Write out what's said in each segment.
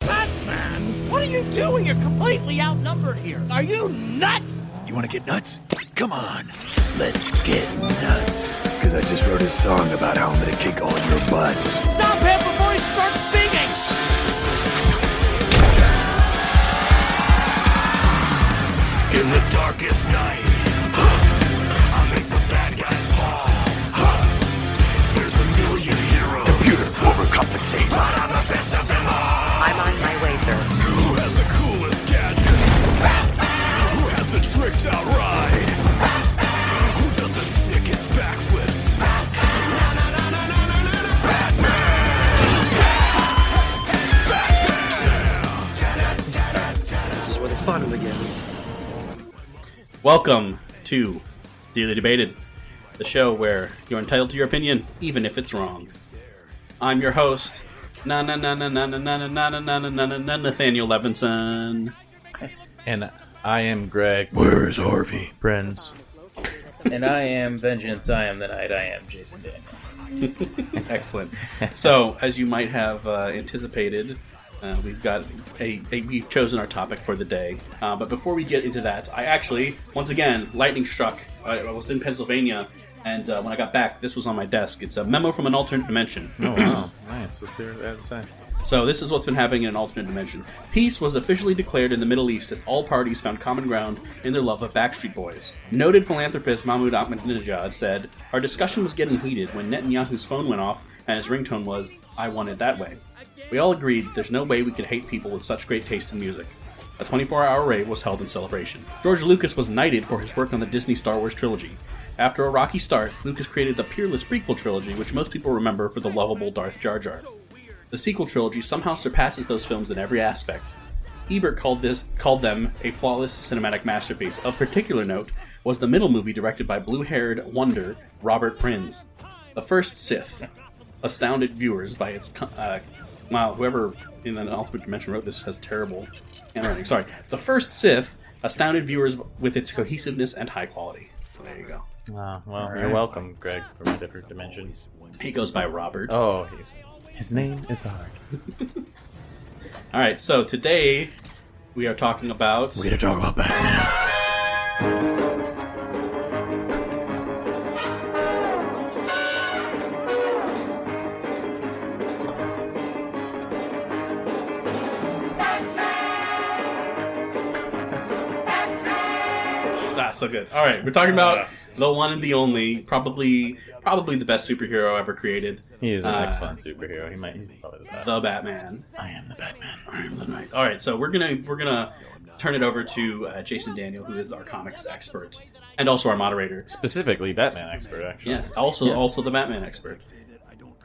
Batman, what are you doing? You're completely outnumbered here. Are you nuts? You want to get nuts? Come on, let's get nuts. Because I just wrote a song about how I'm going to kick all your butts. Stop him before he starts singing! In the darkest night, I make the bad guys fall. There's a million heroes. Computer overcompensate, but I'm the best of them all. I'm on my way, sir. Who has the coolest gadgets? Batman! Who has the tricked out ride? Batman! Who does the sickest backflips? Batman! No, no, no, no, no, no, no, no! Batman! Yeah! Batman! Yeah! This is where the fun begins. Welcome to Dearly Debated, the show where you're entitled to your opinion, even if it's wrong. I'm your host, Nathaniel Levinson. And I am Greg. Where is Harvey? Friends. And I am Vengeance. I am the Knight. I am Jason Daniels. Excellent. So, as you might have anticipated, we've chosen our topic for the day. But before we get into that, I actually, once again, lightning struck. I was in Pennsylvania. And when I got back, this was on my desk. It's a memo from an alternate dimension. Oh, wow. Nice. Let's hear that inside. So this is what's been happening in an alternate dimension. Peace was officially declared in the Middle East as all parties found common ground in their love of Backstreet Boys. Noted philanthropist Mahmoud Ahmadinejad said, "Our discussion was getting heated when Netanyahu's phone went off and his ringtone was, 'I Want It That Way.' We all agreed there's no way we could hate people with such great taste in music." A 24-hour rave was held in celebration. George Lucas was knighted for his work on the Disney Star Wars trilogy. After a rocky start, Lucas created the peerless prequel trilogy, which most people remember for the lovable Darth Jar Jar. The sequel trilogy somehow surpasses those films in every aspect. Ebert called them a flawless cinematic masterpiece. Of particular note was the middle movie directed by blue-haired wonder Robert Prinz. The first Sith astounded viewers by its... wow, whoever in the Ultimate Dimension wrote this has terrible... Sorry. The first Sith astounded viewers with its cohesiveness and high quality. So there you go. Oh, well, right. You're welcome, Greg, from a different dimension. He goes by Robert. Oh, his name is Bard. All right, so today we are talking about... We're going to talk about Batman. So good. All right, we're talking about the one and the only, probably the best superhero ever created. He is an excellent superhero. He's probably the best. The Batman. I am the Batman. I am the Knight. All right, so we're gonna turn it over to Jason Daniel, who is our comics expert and also our moderator. Specifically, Batman expert, actually. Yes, also the Batman expert.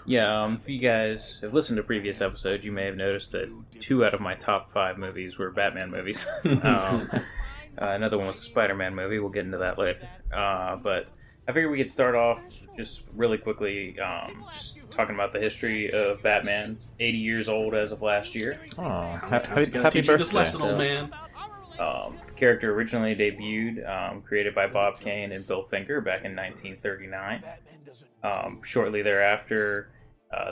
Yeah, if you guys have listened to previous episodes, you may have noticed that 2 out of my top 5 movies were Batman movies. Another one was the Spider-Man movie. We'll get into that later. But I figured we could start off just really quickly just talking about the history of Batman. It's 80 years old as of last year. Oh, happy birthday. This lesson, old man. The character originally debuted, created by Bob Kane and Bill Finger back in 1939. Shortly thereafter,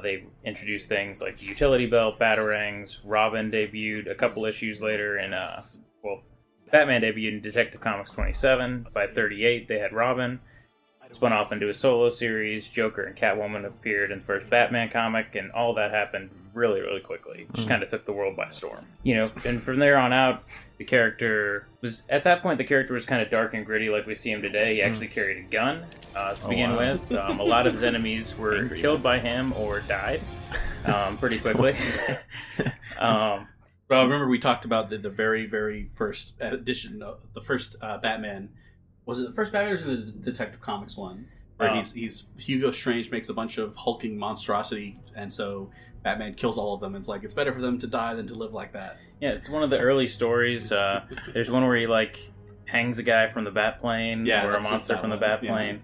they introduced things like the utility belt, batarangs. Robin debuted a couple issues later in... Batman debuted in Detective Comics 27. By 38, they had Robin. Spun off into a solo series. Joker and Catwoman appeared in the first Batman comic, and all that happened really, really quickly. It just kind of took the world by storm. You know, and from there on out, the character was kind of dark and gritty like we see him today. He actually carried a gun to begin with. A lot of his enemies were killed by him or died pretty quickly. Well, remember we talked about the very, very first edition of the first Batman. Was it the first Batman or was it the Detective Comics one? Where Hugo Strange makes a bunch of hulking monstrosity, and so Batman kills all of them. It's like, it's better for them to die than to live like that. Yeah, it's one of the early stories. There's one where he, like, hangs a guy from the Batplane, or a monster from the Batplane.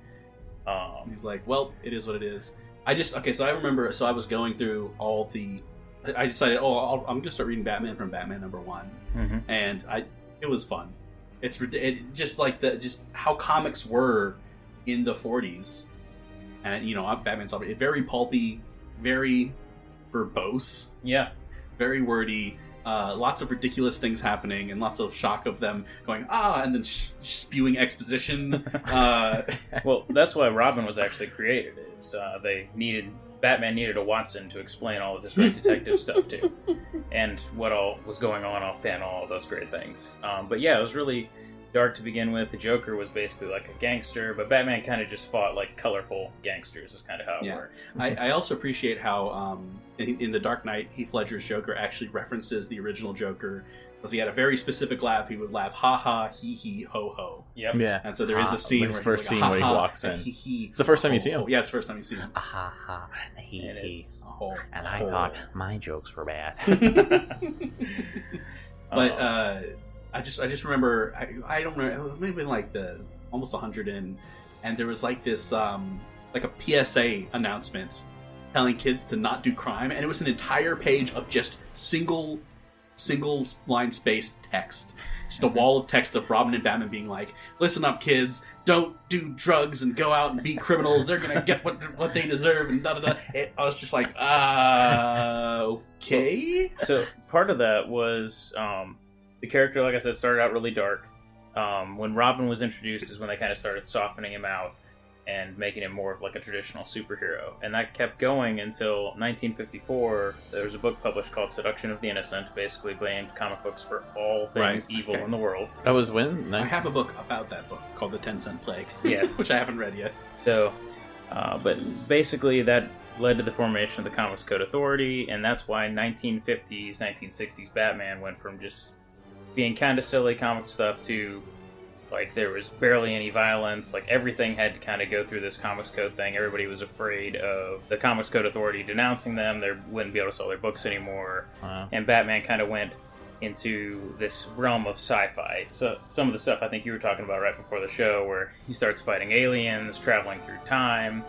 Yeah. He's like, well, it is what it is. So I remember, I was going through all the, I decided, I'm going to start reading Batman from Batman #1. Mm-hmm. And it was fun. It's just how comics were in the 40s. And, you know, Batman's very pulpy, very verbose. Yeah. Very wordy. Lots of ridiculous things happening and lots of shock of them going, and then spewing exposition. Well, that's why Robin was actually created. Batman needed a Watson to explain all of this great detective stuff to, and what all was going on off panel, all of those great things. But yeah, it was really dark to begin with. The Joker was basically like a gangster, but Batman kind of just fought like colorful gangsters is kind of how it worked. I also appreciate how in The Dark Knight, Heath Ledger's Joker actually references the original Joker, because he had a very specific laugh. He would laugh, ha ha, he ho ho. Yep. Yeah. And so there is a scene where he walks in. He, it's the first time you see him. Yeah, it's the first time you see him. Ha ha, he. And I thought my jokes were bad. But I just remember, I don't know, it may have been like almost 100 in, and there was like this, like a PSA announcement telling kids to not do crime, and it was an entire page of just single line spaced text. Just a wall of text of Robin and Batman being like, listen up kids, don't do drugs and go out and be criminals, they're gonna get what they deserve, and da-da-da. I was just like, okay? So part of that was, the character, like I said, started out really dark. When Robin was introduced is when they kind of started softening him out and making him more of like a traditional superhero. And that kept going until 1954. There was a book published called Seduction of the Innocent, basically blamed comic books for all things evil in the world. That was when? I have a book about that book called The 10-Cent Plague, which I haven't read yet. So, but basically that led to the formation of the Comics Code Authority, and that's why 1950s, 1960s Batman went from just being kind of silly comic stuff to, like, there was barely any violence. Like, everything had to kind of go through this Comics Code thing. Everybody was afraid of the Comics Code Authority denouncing them. They wouldn't be able to sell their books anymore. Wow. And Batman kind of went into this realm of sci-fi. So some of the stuff I think you were talking about right before the show, where he starts fighting aliens, traveling through time,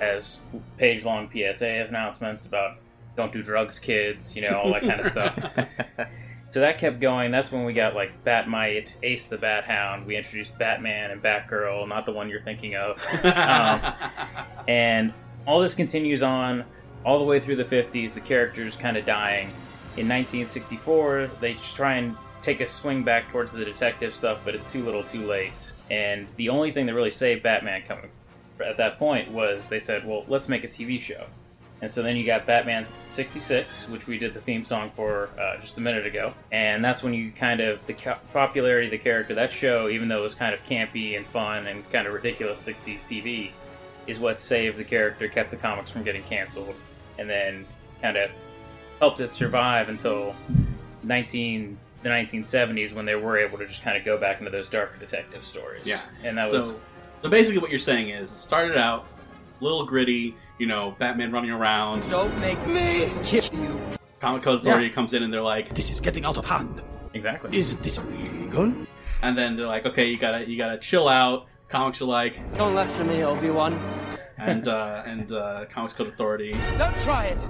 has page-long PSA announcements about don't do drugs, kids, you know, all that kind of stuff. So that kept going. That's when we got, like, Batmite, Ace the Bat Hound. We introduced Batman and Batgirl, not the one you're thinking of. And all this continues on all the way through the 50s. The character's kind of dying. In 1964, they try and take a swing back towards the detective stuff, but it's too little too late. And the only thing that really saved Batman coming at that point was they said, well, let's make a TV show. And so then you got Batman 66, which we did the theme song for just a minute ago. And that's when you kind of, the popularity of the character, that show, even though it was kind of campy and fun and kind of ridiculous 60s TV, is what saved the character, kept the comics from getting canceled, and then kind of helped it survive until the 1970s, when they were able to just kind of go back into those darker detective stories. Yeah. And that was... So basically what you're saying is, it started out a little gritty, you know, Batman running around. Don't make me kill you. Comic Code Authority comes in and they're like, this is getting out of hand. Exactly. Isn't this legal? And then they're like, okay, you gotta chill out. Comics are like, don't lecture me, Obi-Wan. And Comics Code Authority, don't try it.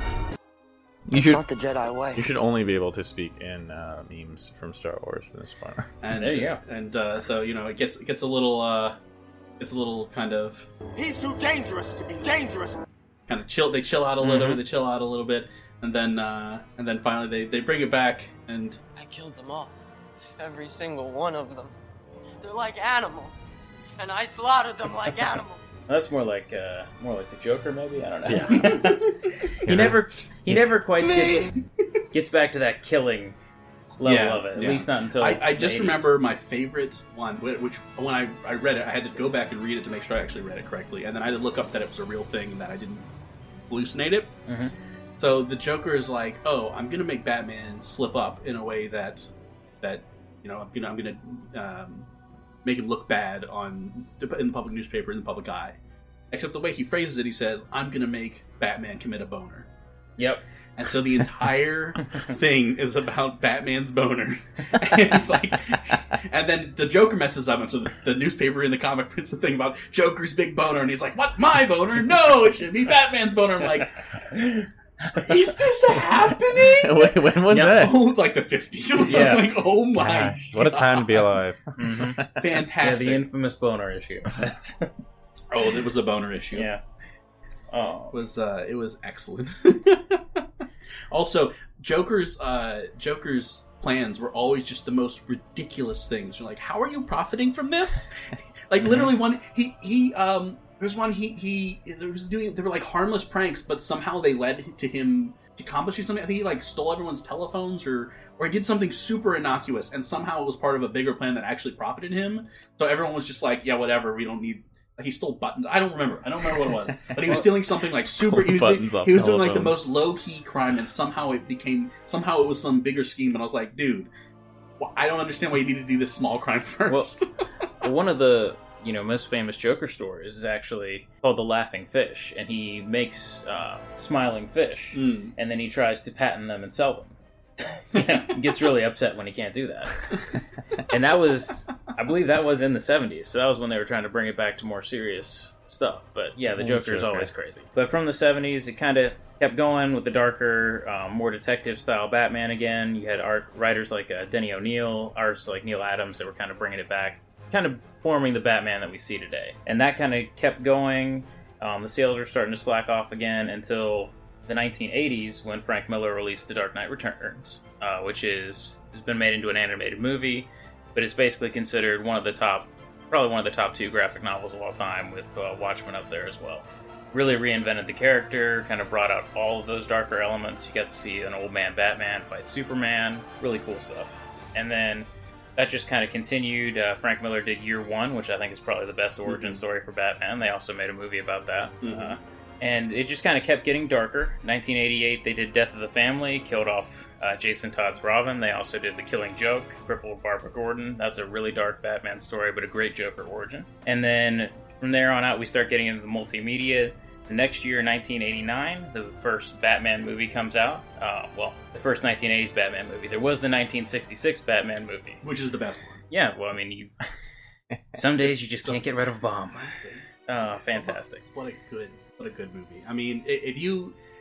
It's not the Jedi way. You should only be able to speak in memes from Star Wars for this part. And there you go. And so, you know, it gets a little kind of, he's too dangerous to be dangerous. Kind of chill. They chill out a little. Mm-hmm. They chill out a little bit, and then finally they bring it back. And I killed them all, every single one of them. They're like animals, and I slaughtered them like animals. That's more like the Joker, maybe. I don't know. Yeah. he never quite gets back to that killing level of it. At least not until I just 80s. Remember my favorite one, which when I read it, I had to go back and read it to make sure I actually read it correctly, and then I had to look up that it was a real thing and that I didn't hallucinate it. Mm-hmm. So the Joker is like, oh, I'm gonna make Batman slip up in a way that you know, I'm gonna make him look bad in the public newspaper, in the public eye. Except the way he phrases it, he says, I'm gonna make Batman commit a boner. Yep. And so the entire thing is about Batman's boner. And it's like, and then the Joker messes up, and so the newspaper in the comic prints a thing about Joker's big boner, and he's like, "What, my boner? No, it should be Batman's boner." I'm like, is this happening? Wait, when was that? Oh, like the 50s. Yeah. Like, oh my gosh. What a time to be alive. Mm-hmm. Fantastic. Yeah, the infamous boner issue. Oh, it was a boner issue. Yeah. Oh. It was excellent. Also, Joker's plans were always just the most ridiculous things. You're like, how are you profiting from this? Like, literally, one they were like harmless pranks, but somehow they led to him accomplishing something. I think he like stole everyone's telephones or he did something super innocuous, and somehow it was part of a bigger plan that actually profited him. So everyone was just like, yeah, whatever, we don't need. He stole buttons. I don't remember what it was, but he was stealing something like super. He was doing like the most low key crime, and somehow it was some bigger scheme. And I was like, dude, well, I don't understand why you need to do this small crime first. Well, one of the most famous Joker stories is actually called The Laughing Fish, and he makes smiling fish, and then he tries to patent them and sell them. He gets really upset when he can't do that. And that was, I believe that was in the 70s, so that was when they were trying to bring it back to more serious stuff. But yeah, the Joker is always crazy. But from the 70s, it kind of kept going with the darker, more detective-style Batman again. You had writers like Denny O'Neil, artists like Neil Adams that were kind of bringing it back, kind of forming the Batman that we see today. And that kind of kept going. The sales were starting to slack off again until the 1980s, when Frank Miller released The Dark Knight Returns, which has been made into an animated movie, but it's basically considered probably one of the top two graphic novels of all time, with Watchmen up there as well. Really reinvented the character, kind of brought out all of those darker elements. You got to see an old man Batman fight Superman, really cool stuff. And then that just kind of continued. Frank Miller did Year One, which I think is probably the best origin story for Batman. They also made a movie about that. Mm-hmm. And it just kind of kept getting darker. 1988, they did Death of the Family, killed off Jason Todd's Robin. They also did The Killing Joke, crippled Barbara Gordon. That's a really dark Batman story, but a great Joker origin. And then from there on out, we start getting into the multimedia. The next year, 1989, the first Batman movie comes out. The first 1980s Batman movie. There was the 1966 Batman movie. Which is the best one. Yeah, well, I mean, some days you just can't get rid of a bomb. Fantastic. What a good movie. I mean,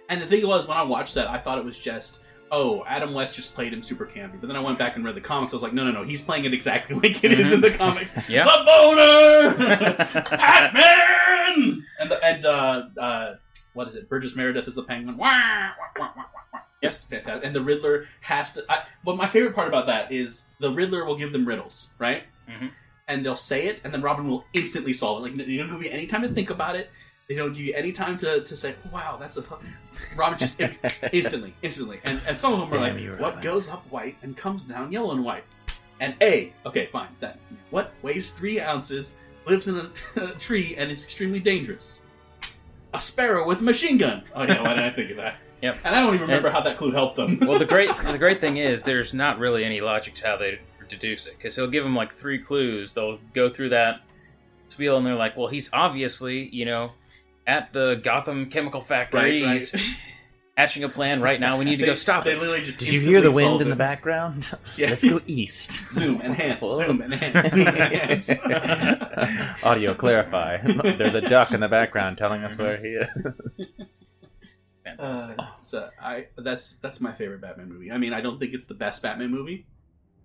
and the thing was, when I watched that, I thought it was just, oh, Adam West just played him super campy. But then I went back and read the comics. I was like, no, he's playing it exactly like it is in the comics. Yep. The boner! Batman! And what is it? Burgess Meredith is the Penguin. Wah, wah, wah, wah, wah. Yes, fantastic. And the Riddler has to, but my favorite part about that is the Riddler will give them riddles, right? Mm-hmm. And they'll say it, and then Robin will instantly solve it. Like, you don't give any time to think about it. They don't give you any time to say, wow, that's a... Robin just instantly. And some of them are like, what goes up white and comes down yellow and white? And A. Okay, fine. That. What weighs 3 ounces, lives in a tree, and is extremely dangerous? A sparrow with a machine gun. Oh, yeah, why didn't I think of that? Yep. And I don't even remember how that clue helped them. Well, the great thing is there's not really any logic to how they deduce it. Because he'll give them, like, 3 clues. They'll go through that spiel, and they're like, well, he's obviously, at the Gotham chemical factory. Right, he's hatching a plan right now. We need to go stop it. Did you hear the wind in the background? Yeah. Let's go east. Zoom, enhance, zoom, enhance, zoom, enhance. Audio, clarify. There's a duck in the background telling us where he is. Fantastic. That's my favorite Batman movie. I mean, I don't think it's the best Batman movie,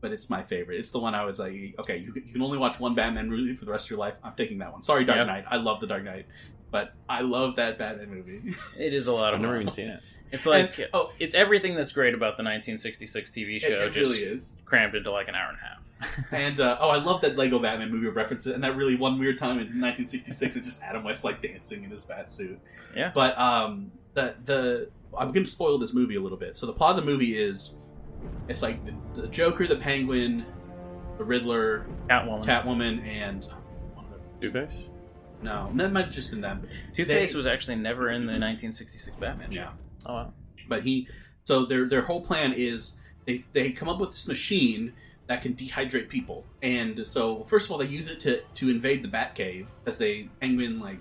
but it's my favorite. It's the one I would say, okay, you can only watch one Batman movie for the rest of your life. I'm taking that one. Sorry, Dark Knight. I love the Dark Knight. But I love that Batman movie. It is a lot of fun. I've never even seen it. It's like, it's everything that's great about the 1966 TV show. It just really is crammed into like an hour and a half. And, I love that Lego Batman movie reference. And that really one weird time in 1966, it's just Adam West like dancing in his bat suit. Yeah. But I'm going to spoil this movie a little bit. So the plot of the movie is, it's like the Joker, the Penguin, the Riddler, Catwoman, and Two-Face? No, that might have just been them. Two-Face was actually never in the 1966 Batman show. Yeah. Oh, wow. But their whole plan is they come up with this machine that can dehydrate people. And so, first of all, they use it to invade the Batcave as Penguin,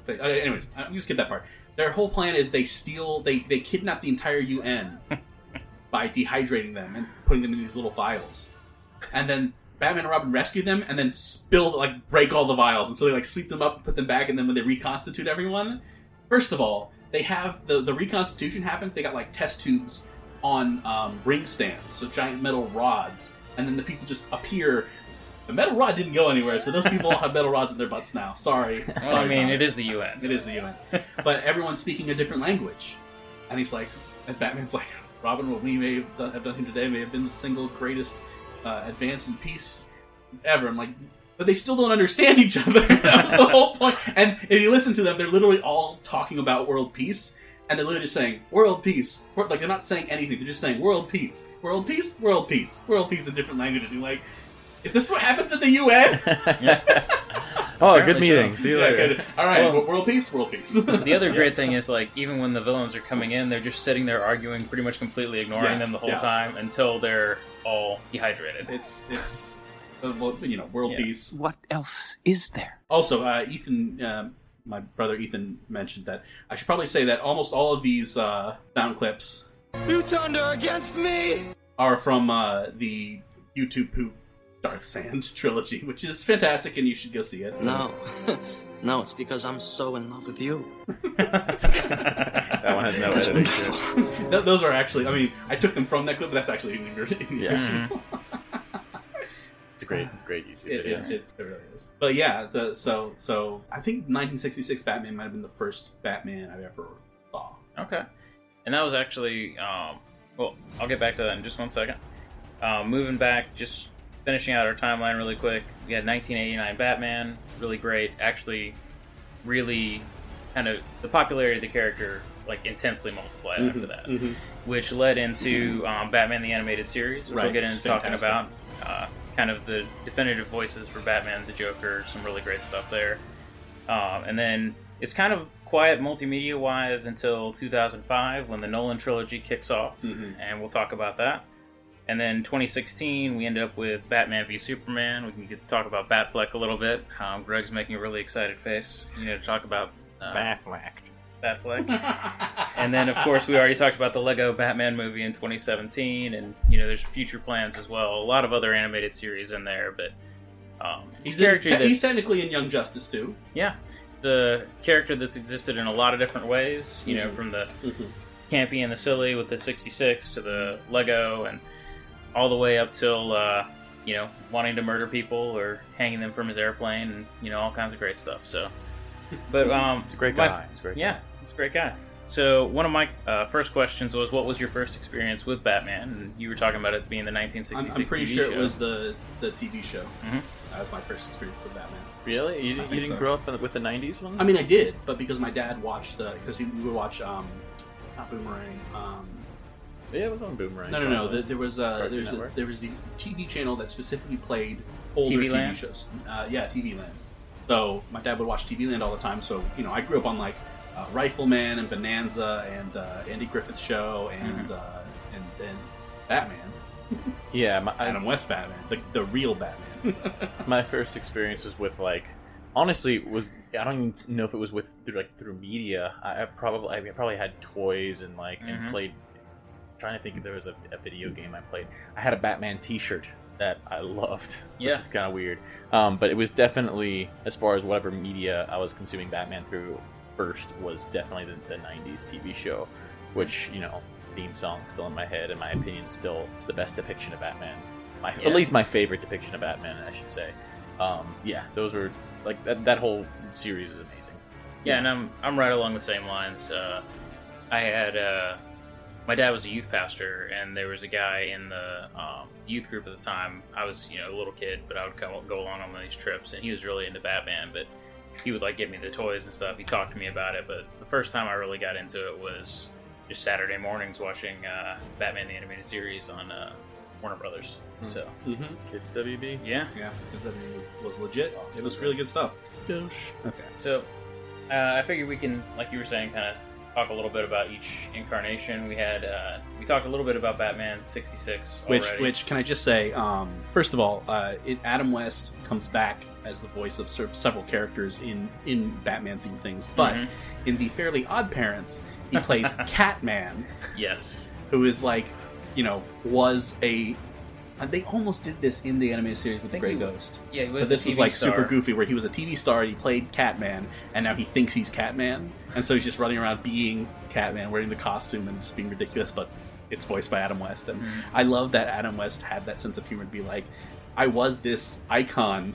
anyways, I'm going to skip that part. Their whole plan is they kidnap the entire UN by dehydrating them and putting them in these little vials. And then Batman and Robin rescue them and then break all the vials. And so they sweep them up and put them back, and then when they reconstitute everyone, first of all, they have the reconstitution happens, they got test tubes on ring stands, so giant metal rods, and then the people just appear. The metal rod didn't go anywhere, so those people all have metal rods in their butts now. Sorry, I mean, it is the UN. It is the UN. But everyone's speaking a different language. And he's and Batman's Robin, what we may have done him today may have been the single greatest advance in peace ever. I'm but they still don't understand each other. That's the whole point. And if you listen to them, they're literally all talking about world peace. And they're literally just saying, world peace. They're not saying anything. They're just saying, world peace. World peace, world peace. World peace in different languages. You're is this what happens at the UN? Oh, apparently good meeting. So. See you later. Good. All right, world peace, world peace. The other great thing is, even when the villains are coming in, they're just sitting there arguing, pretty much completely ignoring them the whole time until they're all dehydrated. It's world peace. What else is there? Also, Ethan, my brother Ethan, mentioned that I should probably say that almost all of these sound clips "You thunder against me!" are from the YouTube Poop Darth Sand trilogy, which is fantastic, and you should go see it. No, it's because I'm so in love with you. That one has no editing. Those are actually, I took them from that clip, but that's actually in the original. It's a great YouTube video. It really is. But yeah, so I think 1966 Batman might have been the first Batman I've ever saw. Okay. And that was actually, well, I'll get back to that in just one second. Moving back, just finishing out our timeline really quick, we had 1989 Batman, really great. Actually, really kind of the popularity of the character intensely multiplied after that, which led into Batman the Animated Series, which we'll get into talking about. Kind of the definitive voices for Batman, the Joker, some really great stuff there. And then it's kind of quiet multimedia-wise until 2005 when the Nolan trilogy kicks off, and we'll talk about that. And then 2016, we ended up with Batman v Superman. We can get to talk about Batfleck a little bit. Greg's making a really excited face. You know, to talk about Batfleck. And then, of course, we already talked about the Lego Batman movie in 2017, and there's future plans as well. A lot of other animated series in there, but he's technically in Young Justice too. Yeah, the character that's existed in a lot of different ways. You know, from the campy and the silly with the '66 to the Lego and all the way up till wanting to murder people or hanging them from his airplane, and all kinds of great stuff. So. But it's a great guy. He's a great guy. So one of my first questions was, what was your first experience with Batman? And you were talking about it being the 1966 I'm pretty TV sure show. It was the TV show. That was my first experience with Batman. Really? You didn't grow up with the 90s one? I mean, I did, but because my dad watched we would watch not Boomerang. Yeah, it was on Boomerang. No. There was the TV channel that specifically played older TV shows. TV Land. So my dad would watch TV Land all the time. So I grew up on Rifleman and Bonanza and Andy Griffith's Show and Batman. Yeah, Adam West Batman, the real Batman. My first experience was with I don't even know if it was with through media. I probably had toys and and played. I'm trying to think if there was a video game I played. I had a Batman T-shirt that I loved, which is kind of weird. But it was definitely, as far as whatever media I was consuming Batman through first, was definitely the 90s TV show, which, theme song still in my head, in my opinion, still the best depiction of Batman. At least my favorite depiction of Batman, I should say. Those were, that whole series was amazing. Yeah, and I'm right along the same lines. I had... my dad was a youth pastor, and there was a guy in the youth group at the time. I was, a little kid, but I would go along on these trips, and he was really into Batman, but he would, get me the toys and stuff. He talked to me about it, but the first time I really got into it was just Saturday mornings watching Batman the Animated Series on Warner Brothers. So, Kids WB? Yeah. Yeah, Kids WB was legit. Awesome. It was really good stuff. Gosh. Okay. So, I figured we can, like you were saying, kind of talk a little bit about each incarnation. We had we talked a little bit about Batman 66 already. Which can I just say, first of all, Adam West comes back as the voice of several characters in Batman-themed things, but mm-hmm. in the Fairly Odd Parents, he plays Catman. Yes. Who is like, you know, was a... They almost did this in the animated series with the Grey Ghost. Yeah, he was. But this was like super goofy, where he was a TV star and he played Catman, and now he thinks he's Catman, and so he's just running around being Catman, wearing the costume and just being ridiculous. But it's voiced by Adam West, and I love that Adam West had that sense of humor to be like, I was this icon,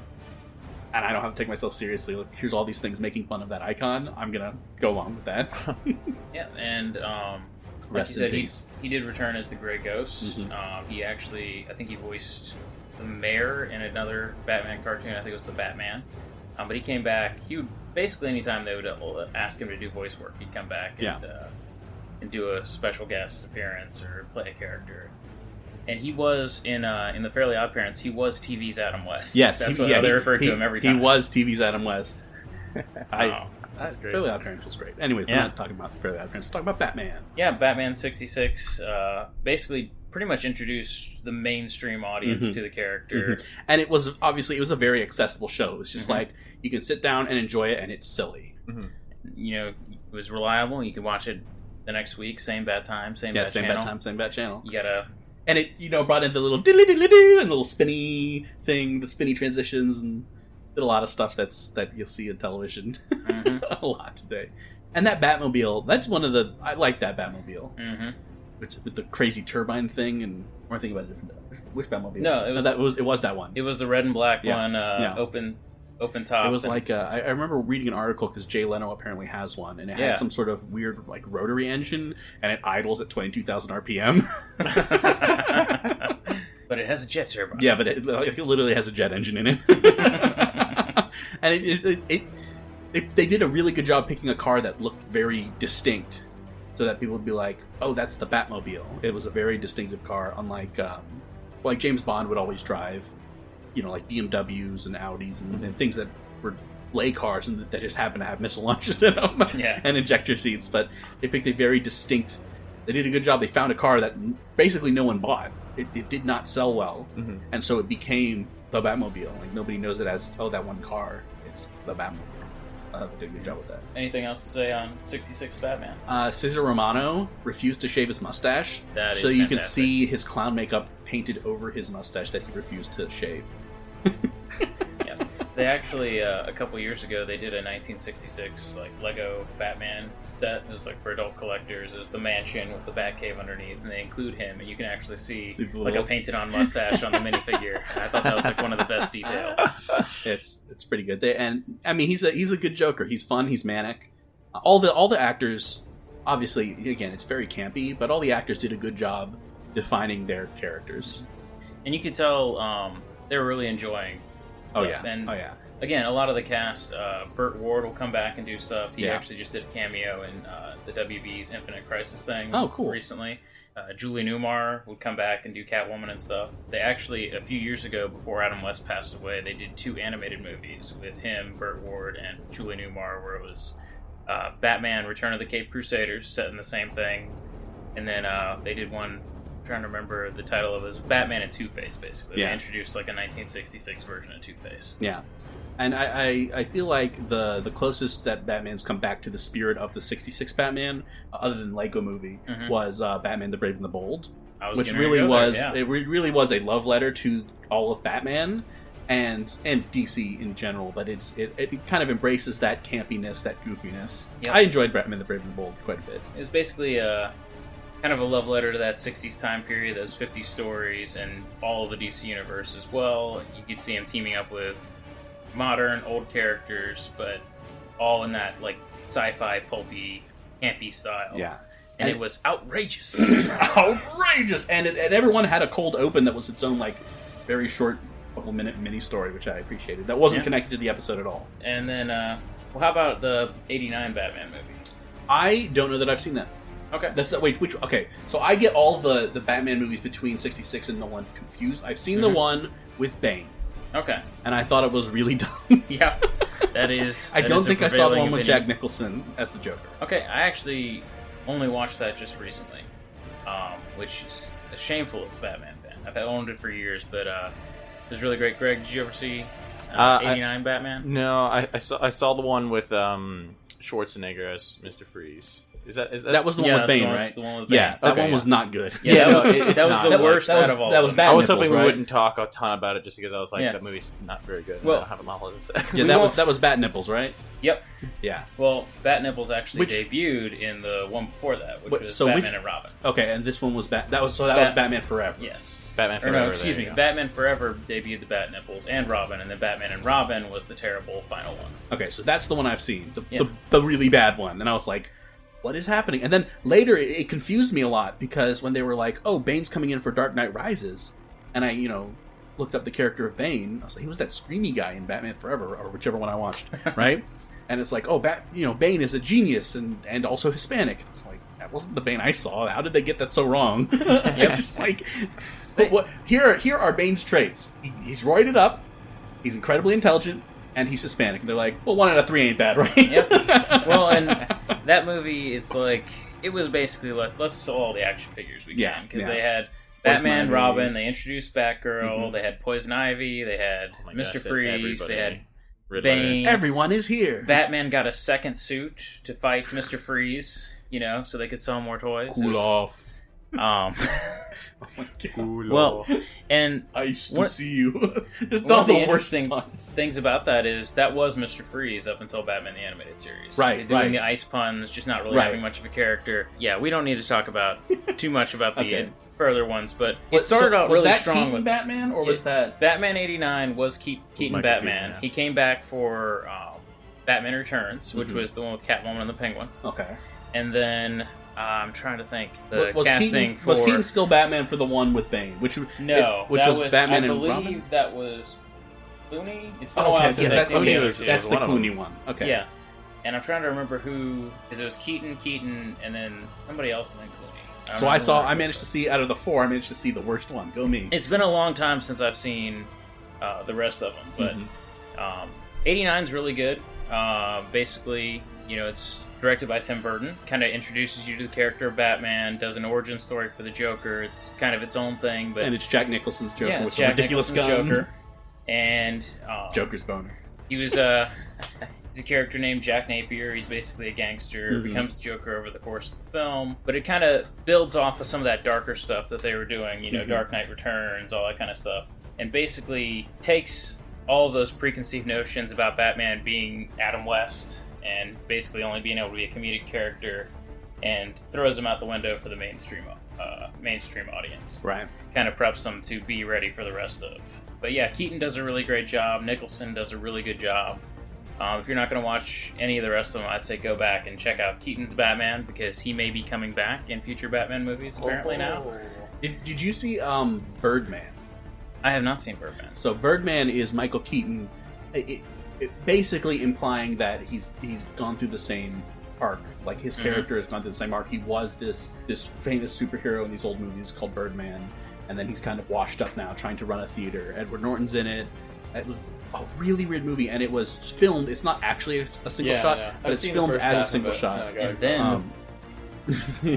and I don't have to take myself seriously. Look, here's all these things making fun of that icon. I'm gonna go along with that. Yeah, and. Like you said, he did return as the Grey Ghost. Mm-hmm. He actually, I think he voiced the mayor in another Batman cartoon. I think it was the Batman. But he came back. He would basically, anytime they would ask him to do voice work, he'd come back and do a special guest appearance or play a character. And he was in the Fairly Odd Parents. He was TV's Adam West. Yes, that's what they refer to him every time. He was TV's Adam West. That's great. Fairly Odd Parents was great. Anyways, we're not talking about Fairly Odd Parents. We're talking about Batman. Yeah, Batman 66 basically pretty much introduced the mainstream audience to the character. Mm-hmm. And it was a very accessible show. It was just like, you can sit down and enjoy it, and it's silly. Mm-hmm. You know, it was reliable. You could watch it the next week, same bad time, same bad channel. You gotta... And it, you know, brought in the little diddly-diddly-doo and little spinny thing, the spinny transitions, and... did a lot of stuff that you'll see in television a lot today. And that Batmobile, that's one of the... I like that Batmobile. Mm-hmm. With the crazy turbine thing, and... Or I think about a different... Which Batmobile? No, it was that one. It was the red and black one, open top. It was like... I remember reading an article, because Jay Leno apparently has one, and it had some sort of weird, like, rotary engine, and it idles at 22,000 RPM. But it has a jet turbine. Yeah, but it literally has a jet engine in it. And they did a really good job picking a car that looked very distinct, so that people would be like, "Oh, that's the Batmobile." It was a very distinctive car, unlike like James Bond would always drive, you know, like BMWs and Audis and things that were lay cars and that just happened to have missile launchers in them and ejector seats. But they picked a very distinct. They did a good job. They found a car that basically no one bought. It did not sell well, and so it became the Batmobile. Like, nobody knows it as, oh, that one car. It's the Batmobile. They did a good job with that. Anything else to say on 66 Batman? Cesar Romano refused to shave his mustache. That is so fantastic. You can see his clown makeup painted over his mustache that he refused to shave. Yeah. They actually, a couple years ago, they did a 1966 like Lego Batman set. It was like for adult collectors. It was the mansion with the Batcave underneath, and they include him, and you can actually see like a painted-on mustache on the minifigure. I thought that was like one of the best details. It's pretty good. He's a good Joker. He's fun. He's manic. All the actors, obviously, again, it's very campy, but all the actors did a good job defining their characters, and you could tell they were really enjoying. Stuff. Oh yeah! Again, a lot of the cast. Burt Ward will come back and do stuff. He actually just did a cameo in the WB's Infinite Crisis thing. Oh, cool! Recently, Julie Newmar would come back and do Catwoman and stuff. They actually, a few years ago, before Adam West passed away, they did two animated movies with him, Burt Ward, and Julie Newmar, where it was Batman: Return of the Caped Crusaders, set in the same thing, and then they did one. Trying to remember the title of it. It was Batman and Two-Face, basically. Yeah. They introduced like a 1966 version of Two-Face. Yeah. And I feel like the closest that Batman's come back to the spirit of the 66 Batman, other than Lego Movie, was Batman the Brave and the Bold. It really was a love letter to all of Batman and DC in general, but it kind of embraces that campiness, that goofiness. Yep. I enjoyed Batman the Brave and the Bold quite a bit. It was basically kind of a love letter to that 60s time period, those 50s stories, and all of the DC universe as well. You could see him teaming up with modern, old characters, but all in that, like, sci-fi, pulpy, campy style. Yeah. And it was outrageous. Outrageous! And everyone had a cold open that was its own, like, very short couple-minute mini-story, which I appreciated. That wasn't connected to the episode at all. And then, how about the 89 Batman movie? I don't know that I've seen that. Okay. That's that. Wait, which? Okay, so I get all the Batman movies between 66 and the one confused. I've seen the one with Bane. Okay. And I thought it was really dumb. Yeah. That is... I don't think I saw the one with Jack Nicholson as the Joker. Okay, I actually only watched that just recently, which is shameful as a Batman fan. I've owned it for years, but it was really great. Greg, did you ever see 89 Batman? No, I saw the one with Schwarzenegger as Mr. Freeze. That was the one with Bane, right? Yeah, that one was not good. Yeah, that was the worst out of all. That was bad. I was hoping we wouldn't talk a ton about it just because I was like, that movie's not very good. Well, I don't have a model to say. Yeah, that was Bat Nipples, right? Yep. Yeah. Well, Bat Nipples actually debuted in the one before that, which was Batman and Robin. Okay, and this one was that was Batman Forever. Yes, Batman Forever. No, excuse me, Batman Forever debuted the Bat Nipples and Robin, and then Batman and Robin was the terrible final one. Okay, so that's the one I've seen, the really bad one, and I was like, what is happening? And then later, it confused me a lot because when they were like, oh, Bane's coming in for Dark Knight Rises, and I, looked up the character of Bane, I was like, he was that screamy guy in Batman Forever, or whichever one I watched, right? And it's like, oh, Bane is a genius and also Hispanic. I was like, that wasn't the Bane I saw. How did they get that so wrong? It's like, but here are Bane's traits. He's roided up, he's incredibly intelligent, and he's Hispanic. And they're like, well, 1 out of 3 ain't bad, right? Yep. Well, and... that movie, it's like, it was basically, let's sell all the action figures we can. Because they had Batman, Robin, they introduced Batgirl, they had Poison Ivy, they had Mr. Freeze, they had Bane. Everyone is here. Batman got a second suit to fight Mr. Freeze, so they could sell more toys. Cool off. Oh my God. Cool off. And ice to see you. It's not the worst thing. Things about that is that was Mr. Freeze up until Batman the Animated Series. Right. Doing the ice puns, just not really having much of a character. Yeah, we don't need to talk about too much about the further ones, but it started out really strong. Was that Keaton Batman, or was that Batman 89? Was Keaton Batman? He came back for Batman Returns, which was the one with Catwoman and the Penguin. Okay, and then. I'm trying to think. Was Keaton still Batman for the one with Bane? Which was Batman and Robin? I believe that was Clooney. It's been a while since I've seen it. That's the Clooney one. Okay. Yeah. And I'm trying to remember who... because it was Keaton, and then somebody else, and then Clooney. Out of the 4, I managed to see the worst one. Go me. It's been a long time since I've seen the rest of them, but 89's really good. Basically, it's... directed by Tim Burton, kind of introduces you to the character of Batman, does an origin story for the Joker. It's kind of its own thing, but... and it's Jack Nicholson's Joker, with a ridiculous gun. Joker. And... Joker's boner. He was he's a character named Jack Napier. He's basically a gangster, becomes the Joker over the course of the film. But it kind of builds off of some of that darker stuff that they were doing, Dark Knight Returns, all that kind of stuff. And basically takes all of those preconceived notions about Batman being Adam West... and basically only being able to be a comedic character, and throws them out the window for the mainstream audience. Right. Kind of preps them to be ready for the rest of. But yeah, Keaton does a really great job. Nicholson does a really good job. If you're not going to watch any of the rest of them, I'd say go back and check out Keaton's Batman, because he may be coming back in future Batman movies, apparently now. Did you see Birdman? I have not seen Birdman. So Birdman is Michael Keaton... It basically implying that he's gone through the same arc. Like, his character has gone through the same arc. He was this famous superhero in these old movies called Birdman, and then he's kind of washed up now, trying to run a theater. Edward Norton's in it. It was a really weird movie, and it was filmed. It's not actually a single shot, but it's filmed as a single shot. And then...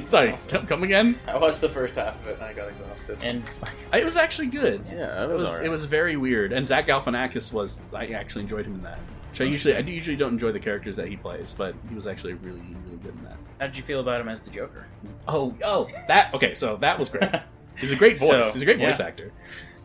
sorry, come again? I watched the first half of it and I got exhausted. And it was actually good. Yeah, it was all right. It was very weird. And Zach Galifianakis I actually enjoyed him in that. So I usually don't enjoy the characters that he plays, but he was actually really, really good in that. How did you feel about him as the Joker? So that was great. He's a great voice. He's a great voice actor.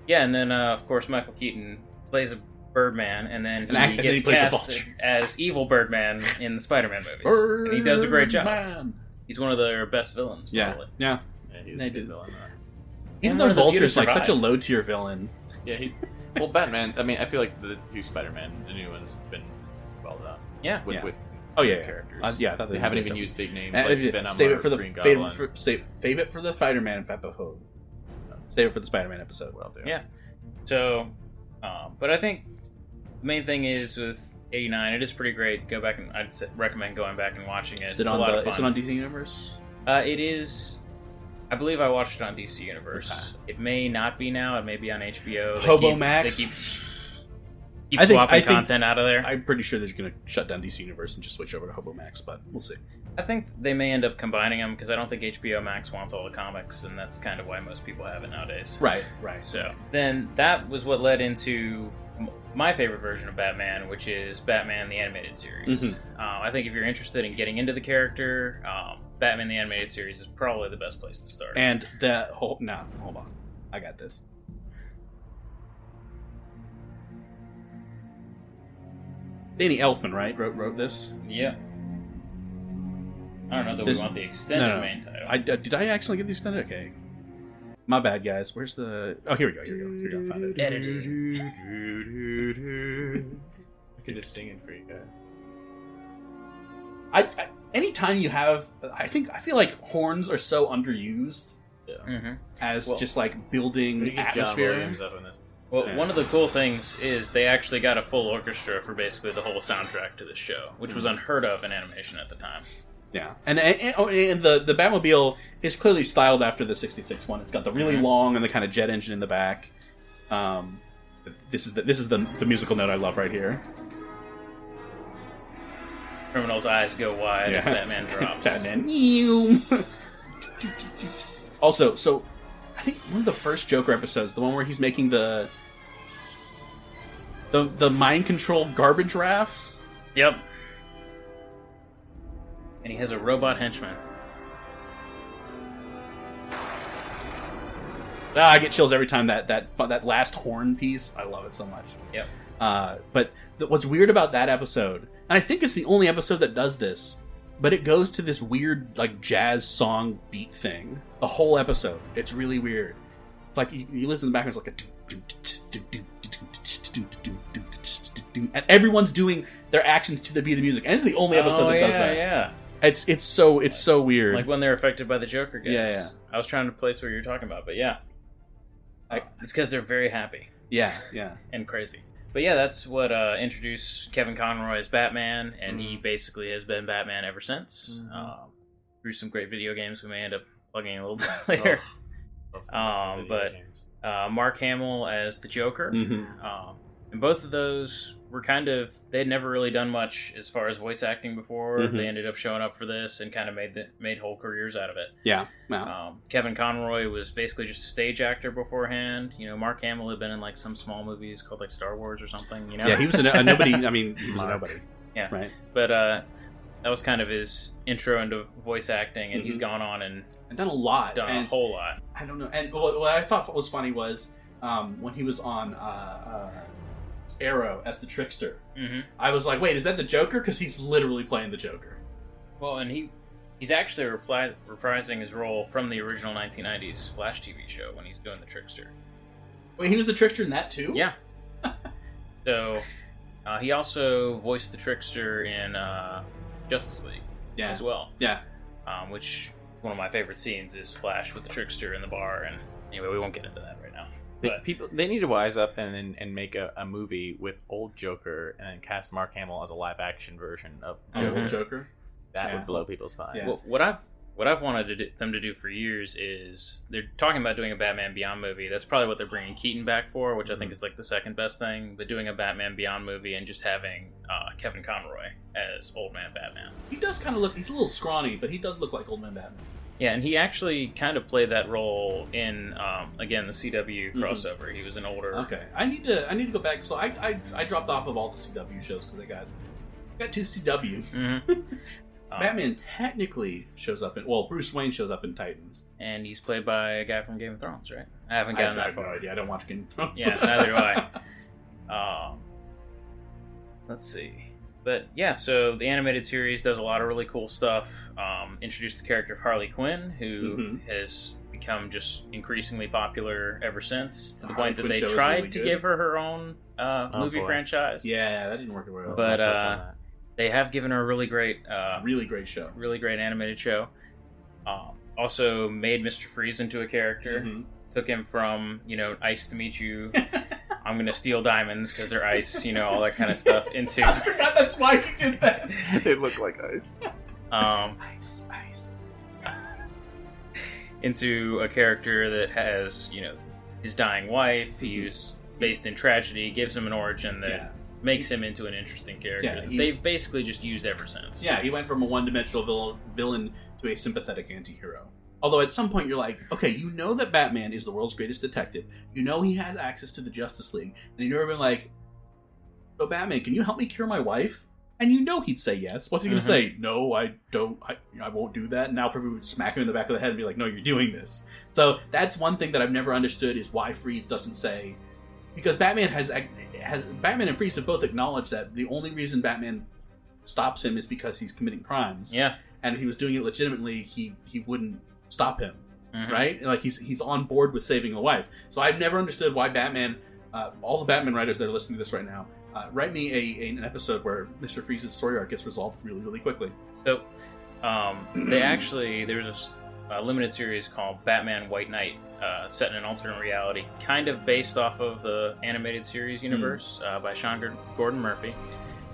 Yeah, and then of course Michael Keaton plays a Birdman, and then he gets cast as evil Birdman in the Spider-Man movies. Birdman. And he does a great job. He's one of their best villains, probably. Yeah. Yeah, he's a good villain. Even though Vulture's like such a low-tier villain. Yeah, Batman, I mean, I feel like the 2 Spider-Man, the new ones, have been well done. Yeah. With characters. They haven't even used big names like Venom or Green Goblin. Save it for the Spider-Man episode. Save it for the Spider-Man episode. Well, yeah. So, but I think the main thing is with... 89. It is pretty great. Go back and I'd recommend going back and watching it. It's a lot of fun. Is it on DC Universe? It is. I believe I watched it on DC Universe. Okay. It may not be now. It may be on HBO. Hobo Max. keep swapping content out of there. I'm pretty sure they're going to shut down DC Universe and just switch over to HBO Max, but we'll see. I think they may end up combining them because I don't think HBO Max wants all the comics, and that's kind of why most people have it nowadays. Right. So then that was what led into my favorite version of Batman, which is Batman the Animated Series. Mm-hmm. I think if you're interested in getting into the character, Batman the Animated Series is probably the best place to start. And that whole... No, hold on. I got this. Danny Elfman, right, wrote this? Yeah. I don't know that we want the extended main title. Did I actually get the extended? Okay. My bad, guys. Where's the... Oh, here we go. Found it. Editing. I could just sing it for you guys. Anytime you have... I feel like horns are so underused just like building atmosphere. Well, one of the cool things is they actually got a full orchestra for basically the whole soundtrack to this show, which was unheard of in animation at the time. Yeah, and the Batmobile is clearly styled after the 66 one. It's got the really long and the kind of jet engine in the back. This is the musical note I love right here. Criminal's eyes go wide as Batman drops. Batman. Also, so I think one of the first Joker episodes, the one where he's making the mind control garbage rafts. Yep. And he has a robot henchman. I get chills every time that last horn piece. I love it so much. Yep. But what's weird about that episode, and I think it's the only episode that does this, but it goes to this weird like jazz song beat thing. The whole episode. It's really weird. It's like you listen in the background. It's like a, and everyone's doing their actions to the beat of the music. And it's the only episode that does that. Yeah. It's so weird. Like when they're affected by the Joker guys. Yeah. I was trying to place what you were talking about, but yeah. It's because they're very happy. Yeah. And crazy. But yeah, that's what introduced Kevin Conroy as Batman, and he basically has been Batman ever since. Through some great video games we may end up plugging a little bit later. But Mark Hamill as the Joker. Mm-hmm. And both of those were they had never really done much as far as voice acting before. Mm-hmm. They ended up showing up for this and kind of made whole careers out of it. Yeah. Wow. Kevin Conroy was basically just a stage actor beforehand. You know, Mark Hamill had been in like some small movies called like Star Wars or something. You know, yeah, he was a nobody. I mean, he was a nobody. Yeah. Right. But that was kind of his intro into voice acting, and he's gone on and done a whole lot. I don't know. And what I thought was funny was when he was on. Arrow as the Trickster. Mm-hmm. I was like, wait, is that the Joker? Because he's literally playing the Joker. Well, and he's actually reprising his role from the original 1990s Flash TV show when he's doing the Trickster. Wait, he was the Trickster in that too? Yeah. So, he also voiced the Trickster in Justice League as well. Yeah. Which, one of my favorite scenes is Flash with the Trickster in the bar, and anyway, we won't get into that right now. But they need to wise up and make a movie with old Joker and then cast Mark Hamill as a live action version of Joker. That would blow people's minds. Yeah. Well, what I've wanted them to do for years is they're talking about doing a Batman Beyond movie. That's probably what they're bringing Keaton back for, which I think is like the second best thing. But doing a Batman Beyond movie and just having Kevin Conroy as Old Man Batman. He does kind of he's a little scrawny, but he does look like Old Man Batman. Yeah, and he actually kind of played that role in, again, the CW crossover. Mm-hmm. He was an older... Okay, I need to go back. So I dropped off of all the CW shows because I got two CW. Mm-hmm. Batman technically shows up in... Well, Bruce Wayne shows up in Titans. And he's played by a guy from Game of Thrones, right? I haven't gotten that far. I have no idea. I don't watch Game of Thrones. Yeah, neither do I. Let's see. But yeah, so the animated series does a lot of really cool stuff. Introduced the character of Harley Quinn, who has become just increasingly popular ever since, to the point that they tried to give her own movie franchise. Yeah, that didn't work very well. But they have given her a really great animated show. Also made Mr. Freeze into a character. Mm-hmm. Took him from Ice to Meet You. I'm going to steal diamonds because they're ice, all that kind of stuff. I forgot that's why he did that. They look like ice. Ice. Into a character that has, his dying wife. He's based in tragedy, gives him an origin that makes him into an interesting character that they've basically just used ever since. Yeah, he went from a one-dimensional villain to a sympathetic anti-hero. Although at some point you're like, okay, you know that Batman is the world's greatest detective. You know he has access to the Justice League. And you've never been like, so Batman, can you help me cure my wife? And you know he'd say yes. What's he going to say? No, I won't do that. And now probably would smack him in the back of the head and be like, no, you're doing this. So that's one thing that I've never understood is why Freeze doesn't say... Because Batman has Batman and Freeze have both acknowledged that the only reason Batman stops him is because he's committing crimes. Yeah. And if he was doing it legitimately, he wouldn't stop him, right? Like, he's on board with saving a wife. So I've never understood why Batman... all the Batman writers that are listening to this right now, write me an episode where Mr. Freeze's story arc gets resolved really, really quickly. So, there's a limited series called Batman White Knight, set in an alternate reality, kind of based off of the animated series universe by Sean Gordon Murphy.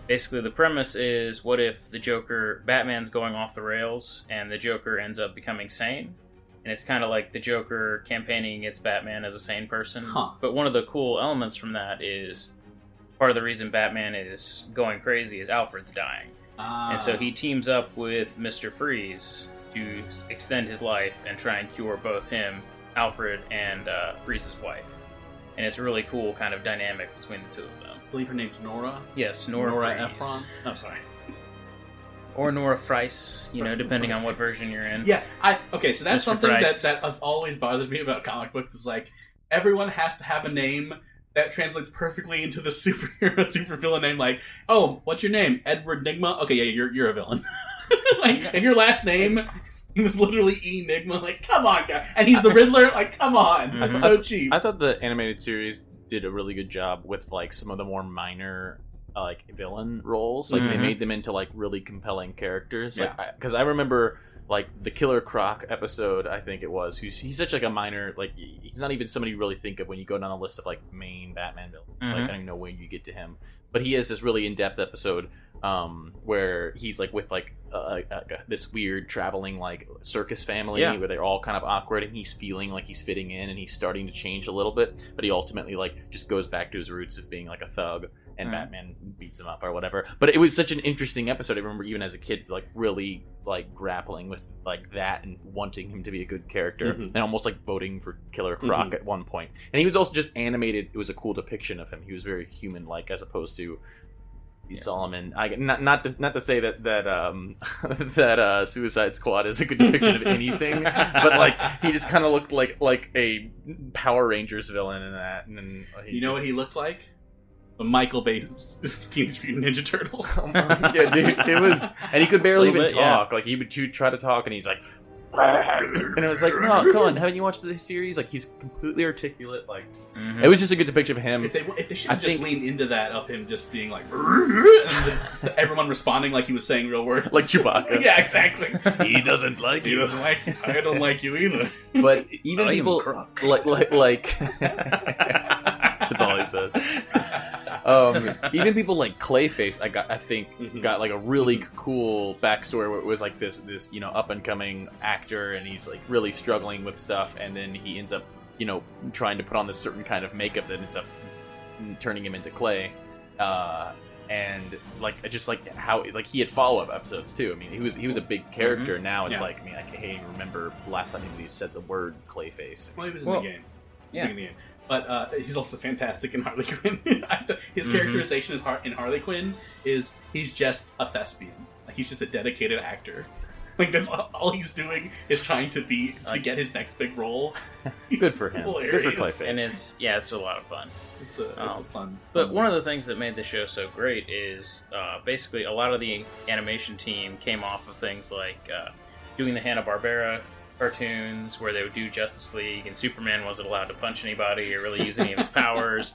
Basically, the premise is, what if the Joker, Batman's going off the rails, and the Joker ends up becoming sane? And it's kind of like the Joker campaigning against Batman as a sane person. Huh. But one of the cool elements from that is part of the reason Batman is going crazy is Alfred's dying. And so he teams up with Mr. Freeze to extend his life and try and cure both him, Alfred, and Freeze's wife. And it's a really cool kind of dynamic between the two of them. I believe her name's Nora? Yes, Nora Freeze. Ephron? I'm sorry. Or Nora Freeze, depending on what version you're in. Yeah, so that's Mr. something that always bothers me about comic books is, like, everyone has to have a name that translates perfectly into the supervillain name. Like, oh, what's your name? Edward Nigma? Okay, yeah, you're a villain. If your last name was literally Enigma, like, come on, guy. And he's the Riddler, like, come on. Mm-hmm. That's so cheap. I thought the animated series did a really good job with, like, some of the more minor... villain roles, like they made them into like really compelling characters, because I remember like the Killer Croc episode, I think it was, he's such like a minor, like he's not even somebody you really think of when you go down the list of like main Batman villains. Like I don't even know when you get to him, but he has this really in-depth episode where he's like with like this weird traveling like circus family where they're all kind of awkward, and he's feeling like he's fitting in and he's starting to change a little bit, but he ultimately like just goes back to his roots of being like a thug, and Batman beats him up or whatever. But it was such an interesting episode. I remember even as a kid like really like grappling with like that and wanting him to be a good character, and almost like voting for Killer Croc at one point. And he was also just animated. It was a cool depiction of him. He was very human like as opposed to Solomon. Not to say that Suicide Squad is a good depiction of anything, but like he just kind of looked like a Power Rangers villain in that. And then what he looked like? The Michael Bay Teenage Mutant Ninja Turtle. Oh my, yeah, dude, it was, and he could barely even talk. Yeah. Like he would try to talk, and he's like, and it was like, no, come on, haven't you watched this series? Like he's completely articulate. Like it was just a good depiction of him. If they should have just leaned into that of him just being like, and everyone responding like he was saying real words, like Chewbacca. Yeah, exactly. He doesn't like you. I don't like you either. But even people like that's all he says. Even people like Clayface, got like a really cool backstory where it was like this up and coming actor, and he's like really struggling with stuff, and then he ends up trying to put on this certain kind of makeup that ends up turning him into clay, and like just like how like he had follow up episodes too. I mean, he was a big character. Now it's like, I mean, hey, remember last time he said the word Clayface? Well, he was in the game. Yeah. In the game. But he's also fantastic in Harley Quinn. His characterization in Harley Quinn is he's just a thespian. Like he's just a dedicated actor. Like that's all he's doing is trying to get his next big role. Good for him. Hilarious. Good for Clayface. And it's a lot of fun. It's a fun. But one of the things that made the show so great is basically a lot of the animation team came off of things like doing the Hanna-Barbera cartoons where they would do Justice League, and Superman wasn't allowed to punch anybody or really use any of his powers.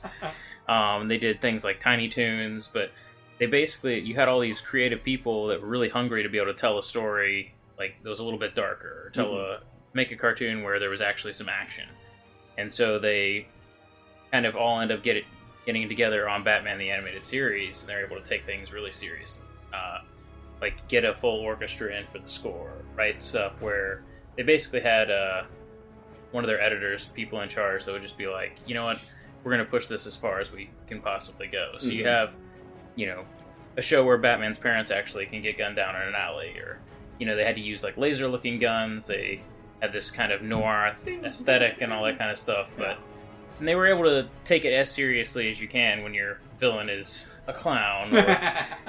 They did things like Tiny Toons, but they basically, you had all these creative people that were really hungry to be able to tell a story like that was a little bit darker, or make a cartoon where there was actually some action. And so they kind of all end up getting together on Batman the Animated Series, and they're able to take things really seriously. Like get a full orchestra in for the score, write stuff where they basically had one of their editors, people in charge, that would just be like, you know what, we're going to push this as far as we can possibly go. So you have you know, a show where Batman's parents actually can get gunned down in an alley, or, you know, they had to use, like, laser-looking guns, they had this kind of noir aesthetic and all that kind of stuff, but... And they were able to take it as seriously as you can when your villain is a clown, or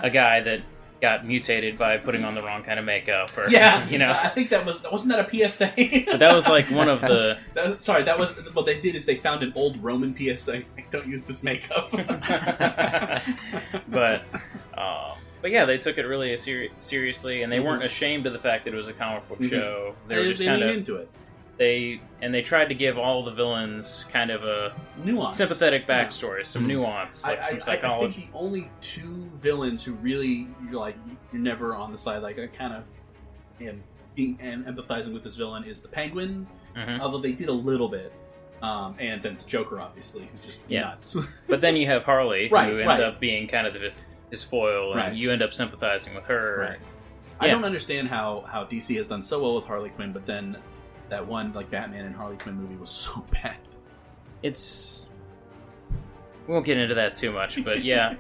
a guy that got mutated by putting on the wrong kind of makeup, or, you know. I think that wasn't that a PSA? But that was, like, one of the... that was... What they did is they found an old Roman PSA, like, don't use this makeup. But yeah, they took it really seriously, and they weren't ashamed of the fact that it was a comic book show. They were just kind of into it. They tried to give all the villains kind of a nuance, sympathetic backstory, some nuance, like some psychology. I think the only two villains who really you're never on the side, like I kind of am being and empathizing with this villain, is the Penguin, although they did a little bit. And then the Joker, obviously, who's just nuts. But then you have Harley, who ends up being kind of his foil, and you end up sympathizing with her. I don't understand how DC has done so well with Harley Quinn, but then that one, like, Batman and Harley Quinn movie was so bad. We won't get into that too much, but yeah.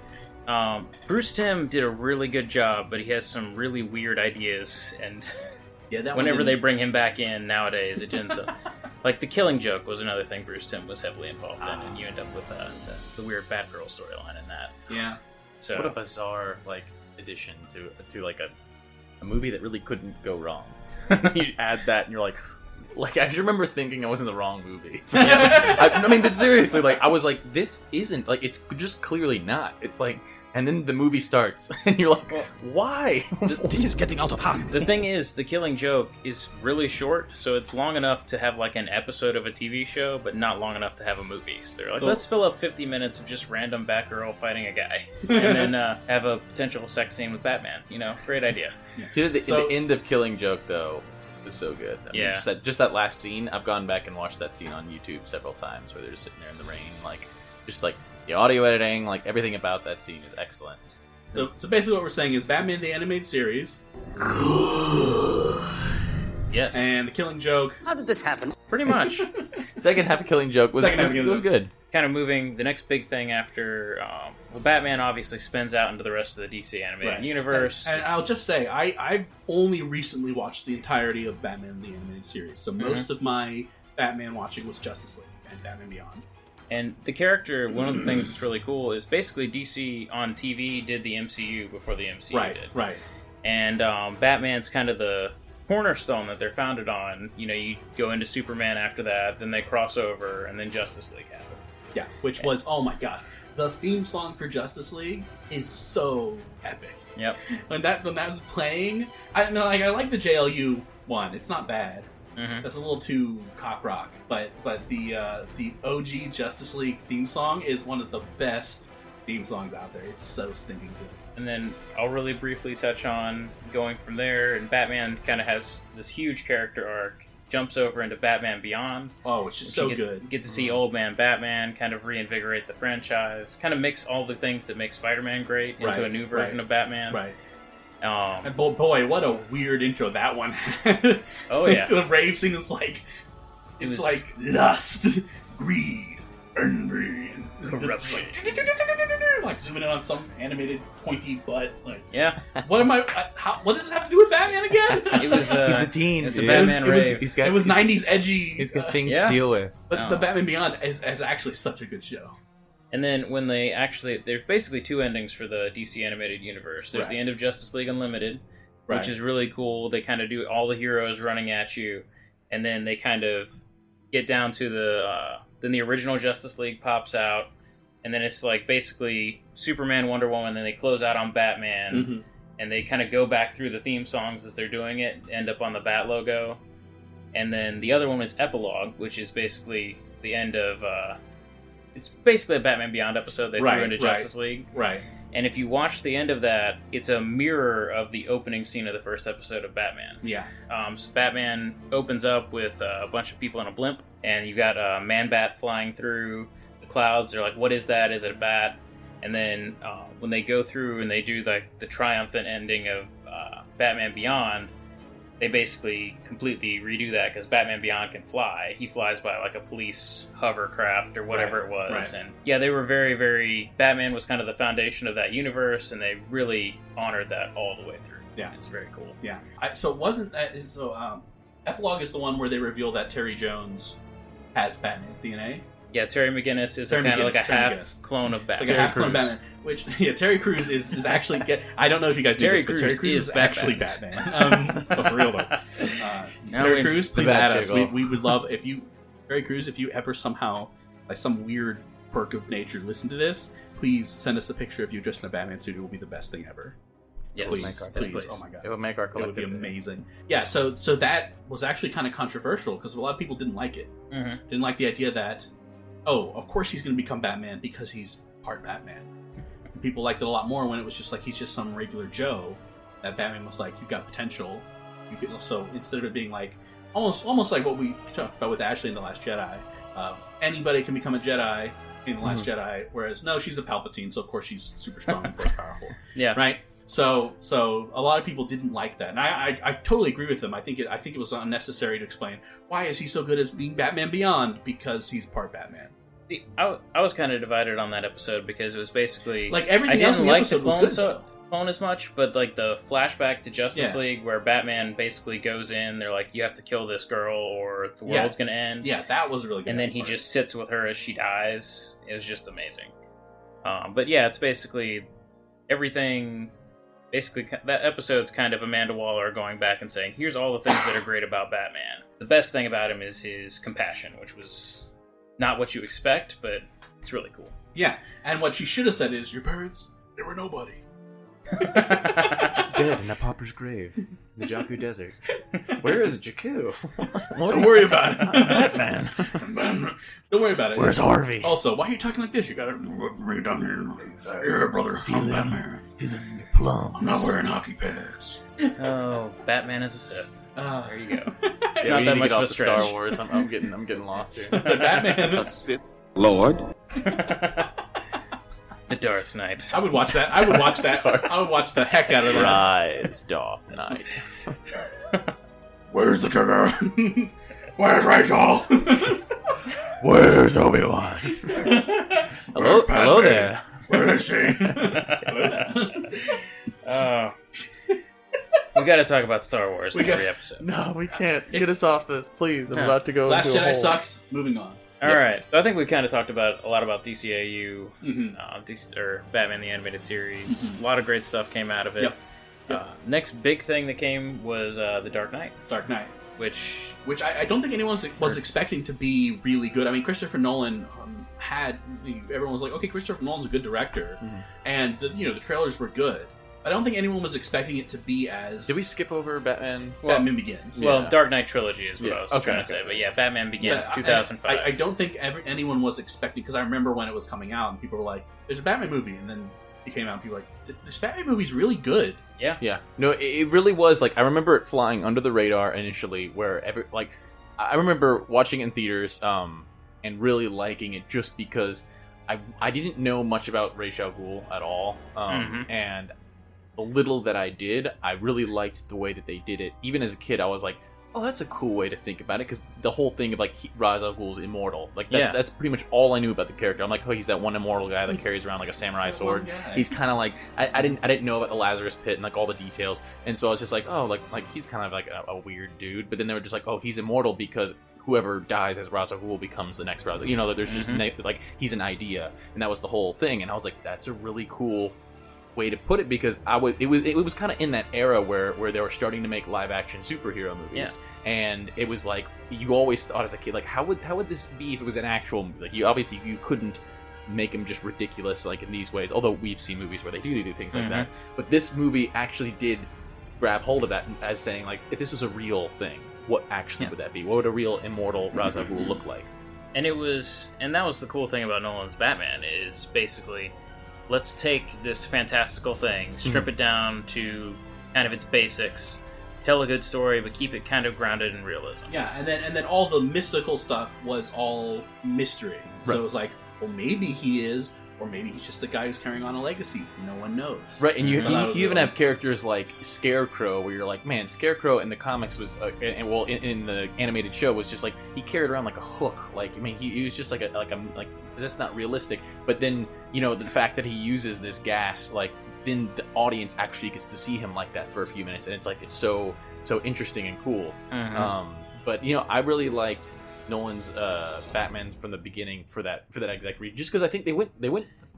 Bruce Timm did a really good job, but he has some really weird ideas, and whenever they bring him back in nowadays, it ends up... Like, The Killing Joke was another thing Bruce Timm was heavily involved in, and you end up with the weird Batgirl storyline in that. Yeah. So what a bizarre, like, addition to like, a movie that really couldn't go wrong. You add that, and you're like... Like, I remember thinking I was in the wrong movie. I mean, but seriously, like, I was like, this isn't, like, it's just clearly not. It's like, and then the movie starts, and you're like, why? This is getting out of hand. The thing is, The Killing Joke is really short, so it's long enough to have, like, an episode of a TV show, but not long enough to have a movie. So they're like, let's fill up 50 minutes of just random Batgirl fighting a guy, and then have a potential sex scene with Batman. You know, great idea. Dude, the end of Killing Joke, though... is so good. I mean, just that last scene, I've gone back and watched that scene on YouTube several times where they're just sitting there in the rain, like, just like the audio editing, like everything about that scene is excellent. So basically what we're saying is Batman the Animated Series. Yes. And The Killing Joke. How did this happen? Pretty much. Second half of Killing Joke was good. Kind of moving, the next big thing after, Batman obviously spins out into the rest of the DC animated universe. And I'll just say, I've only recently watched the entirety of Batman the Animated Series, so most of my Batman watching was Justice League and Batman Beyond. And the character, one of the things that's really cool is basically DC on TV did the MCU before the MCU did. Right. And Batman's kind of the cornerstone that they're founded on. You know, you go into Superman after that, then they cross over, and then Justice League happens. Yeah, which was, oh my god, the theme song for Justice League is so epic. Yep. When that was playing, I like the JLU one. It's not bad. That's a little too cock rock, but the OG Justice League theme song is one of the best theme songs out there. It's so stinking good. And then I'll really briefly touch on going from there, and Batman kind of has this huge character arc, jumps over into Batman Beyond. Oh, which is so good. You get to see Old Man Batman kind of reinvigorate the franchise, kind of mix all the things that make Spider-Man great into a new version of Batman. Right. And boy, what a weird intro that one had. Oh, yeah. The rave scene is like, it was like lust, greed, envy, and corruption. Like zooming in on some animated pointy butt. Like, yeah. What am I? What does this have to do with Batman again? It was he's a teen. It's a Batman rave. It was 90s edgy. He's got things to deal with. But the Batman Beyond is actually such a good show. And then when they actually, there's basically two endings for the DC animated universe. There's the end of Justice League Unlimited, which is really cool. They kind of do all the heroes running at you, and then they kind of get down to then the original Justice League pops out. And then it's like basically Superman, Wonder Woman, then they close out on Batman, and they kind of go back through the theme songs as they're doing it, end up on the Bat logo. And then the other one is Epilogue, which is basically the end of... it's basically a Batman Beyond episode they threw into Justice League. Right. And if you watch the end of that, it's a mirror of the opening scene of the first episode of Batman. Yeah. So Batman opens up with a bunch of people in a blimp, and you've got Man-Bat flying through... clouds. They're like, what is that? Is it a bat? And then when they go through and they do like the triumphant ending of Batman Beyond, they basically completely redo that because Batman Beyond can fly. He flies by like a police hovercraft or whatever it was. Right. And yeah, they were very, very... Batman was kind of the foundation of that universe, and they really honored that all the way through. Yeah. It's very cool. Yeah. Epilogue is the one where they reveal that Terry Jones has Batman's DNA. Yeah, Terry McGinnis is kind of like a half clone of Batman. Like a half clone of Batman. Which, yeah, Terry Crews is actually... I don't know if you guys do this, but Terry Crews is actually Batman. But for real, though. Terry Crews, please add us. We would love if you... Terry Crews, if you ever somehow, by some weird perk of nature, listen to this, please send us a picture of you dressed in a Batman suit. It will be the best thing ever. Yes, please. Oh my God. It would make our collective. It would be amazing. Yeah, so that was actually kind of controversial because a lot of people didn't like it. Mm-hmm. Didn't like the idea that, oh, of course he's going to become Batman because he's part Batman. People liked it a lot more when it was just like he's just some regular Joe. That Batman was like, you've got potential. You could also, instead of being like almost like what we talked about with Ashley in The Last Jedi, of anybody can become a Jedi in The Last Jedi, whereas no, she's a Palpatine, so of course she's super strong and force powerful. Yeah, right. So a lot of people didn't like that, and I totally agree with them. I think it was unnecessary to explain why is he so good at being Batman Beyond because he's part Batman. I was kind of divided on that episode because it was basically like everything else in the episode was good. Clone as much, but like the flashback to Justice League where Batman basically goes in, they're like, you have to kill this girl or the world's gonna end. Yeah, that was really good. And then he just sits with her as she dies. It was just amazing. But yeah, it's basically everything. Basically, that episode's kind of Amanda Waller going back and saying, here's all the things that are great about Batman. The best thing about him is his compassion, which was not what you expect, but it's really cool. Yeah, and what she should have said is, your parents, they were nobody. Dead in a pauper's grave in the Jakku Desert. Where is Jakku? Don't worry about it. Batman. Don't worry about it. Where's Harvey? Also, why are you talking like this? You gotta read down here. Here, brother. I'm Batman. Feeling your plums. I'm not wearing hockey pads. Oh, Batman is a Sith. There you go. It's not that much of a stretch. Star Wars. I'm getting lost here. The Batman, a Sith Lord. The Darth Knight. I would watch that. I would watch the heck out of that. Rise, Darth Knight. Where's the trigger? Where's Rachel? Where's Obi-Wan? Hello there. Where is she? We got to talk about Star Wars every episode. No, we can't. Get us off this, please. I'm about to go Last into Jedi a hole. Sucks. Moving on. All right. I think we've kind of talked a lot about DCAU, or Batman the Animated Series. A lot of great stuff came out of it. Yep. Next big thing that came was The Dark Knight. Dark Knight. Which I don't think anyone was expecting to be really good. I mean, Christopher Nolan everyone was like, okay, Christopher Nolan's a good director. Mm-hmm. And, the trailers were good. I don't think anyone was expecting it to be as... Did we skip over Batman? Well, Batman Begins. Well, yeah. Dark Knight Trilogy is what I was trying to say. But yeah, Batman Begins, 2005. I don't think anyone was expecting... Because I remember when it was coming out and people were like, there's a Batman movie. And then it came out and people were like, this Batman movie's really good. Yeah. Yeah. No, it really was like... I remember it flying under the radar initially where... I remember watching it in theaters and really liking it just because I didn't know much about Ra's al Ghul at all. And... the little that I did, I really liked the way that they did it. Even as a kid, I was like, oh, that's a cool way to think about it, because the whole thing of, like, Ra's al Ghul's immortal. Like, that's pretty much all I knew about the character. I'm like, oh, he's that one immortal guy that carries around, like, a samurai sword. He's kind of like, I didn't know about the Lazarus Pit and, like, all the details, and so I was just like, oh, like he's kind of like a weird dude, but then they were just like, oh, he's immortal because whoever dies as Ra's al Ghul becomes the next Ra's al Ghul. There's just, like, he's an idea, and that was the whole thing, and I was like, that's a really cool... way to put it, because it was kind of in that era where they were starting to make live action superhero movies, and it was like you always thought as a kid, like, how would this be if it was an actual movie? Like, you obviously you couldn't make them just ridiculous like in these ways, although we've seen movies where they do things like that, but this movie actually did grab hold of that as saying, like, if this was a real thing, what actually would that be? What would a real immortal Ra's al Ghul look like? And that was the cool thing about Nolan's Batman, is basically, let's take this fantastical thing, strip it down to kind of its basics, tell a good story, but keep it kind of grounded in realism. Yeah, and then all the mystical stuff was all mystery. Right. So it was like, well, maybe he is, Or maybe he's just the guy who's carrying on a legacy. No one knows. Right, and you even have characters like Scarecrow, where you're like, man, Scarecrow in the comics was, in the animated show was just like he carried around like a hook. Like, I mean, he was just like that's not realistic. But then the fact that he uses this gas, like then the audience actually gets to see him like that for a few minutes, and it's like it's so interesting and cool. Mm-hmm. But I really liked Nolan's Batman from the beginning for that exact reason, just because I think they went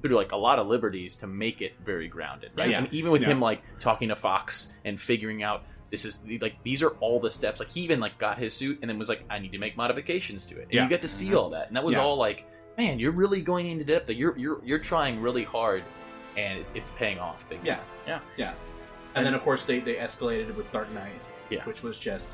through like a lot of liberties to make it very grounded, right? Yeah. And even with him like talking to Fox and figuring out this is like these are all the steps. Like he even like got his suit and then was like, I need to make modifications to it. And you get to see all that, and that was all like, man, you're really going into depth. Like you're trying really hard, and it's paying off big time. Yeah. And then of course they escalated with Dark Knight, which was just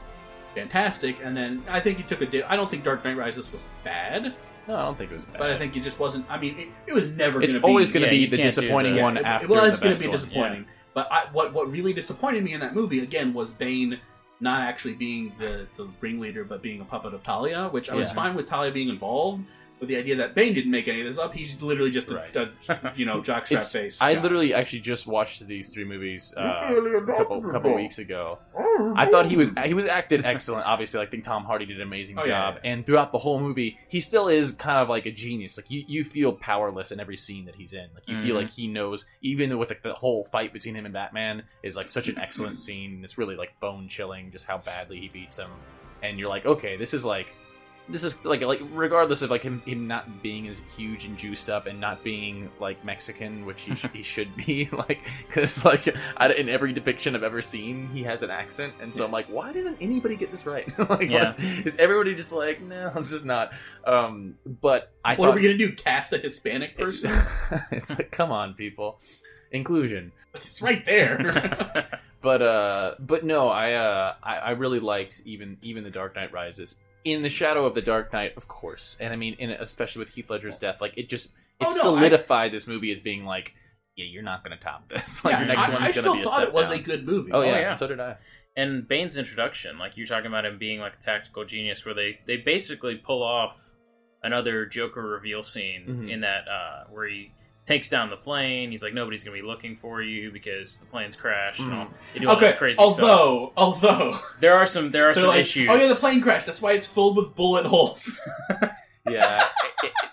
fantastic. And then I think he took a dip. I don't think Dark Knight Rises was bad. No, I don't think it was bad. But I think it just wasn't. I mean, it was never. It's always going to be the disappointing one after the best one. Well, it's going to be disappointing. But what really disappointed me in that movie again was Bane not actually being the ringleader, but being a puppet of Talia, which I was fine with Talia being involved. With the idea that Bane didn't make any of this up, he's literally just a jockstrap face. I literally actually just watched these three movies a couple weeks ago. I thought he was acted excellent. Obviously, I think Tom Hardy did an amazing job, and throughout the whole movie, he still is kind of like a genius. Like you feel powerless in every scene that he's in. Like you feel like he knows, even with like the whole fight between him and Batman is like such an excellent scene. It's really like bone chilling just how badly he beats him, and you're like, okay, this is, regardless of, like, him not being as huge and juiced up and not being, like, Mexican, which he should be, like, because, like, in every depiction I've ever seen, he has an accent, and so I'm like, why doesn't anybody get this right? Is everybody just like, no, this is not, but I thought... What are we gonna do, cast a Hispanic person? It's like, come on, people. Inclusion. It's right there. But no, I really liked even The Dark Knight Rises. In the shadow of The Dark Knight, of course, and I mean, especially with Heath Ledger's death, like solidified this movie as being like, yeah, you're not going to top this. Like your next one's going to be. I still thought it was a good movie. Oh yeah, so did I. And Bane's introduction, like you're talking about him being like a tactical genius, where they basically pull off another Joker reveal scene in that where he takes down the plane. He's like, nobody's going to be looking for you because the plane's crashed. And all. They do all this crazy stuff. Although there are some issues. Oh yeah, the plane crashed. That's why it's filled with bullet holes. Yeah,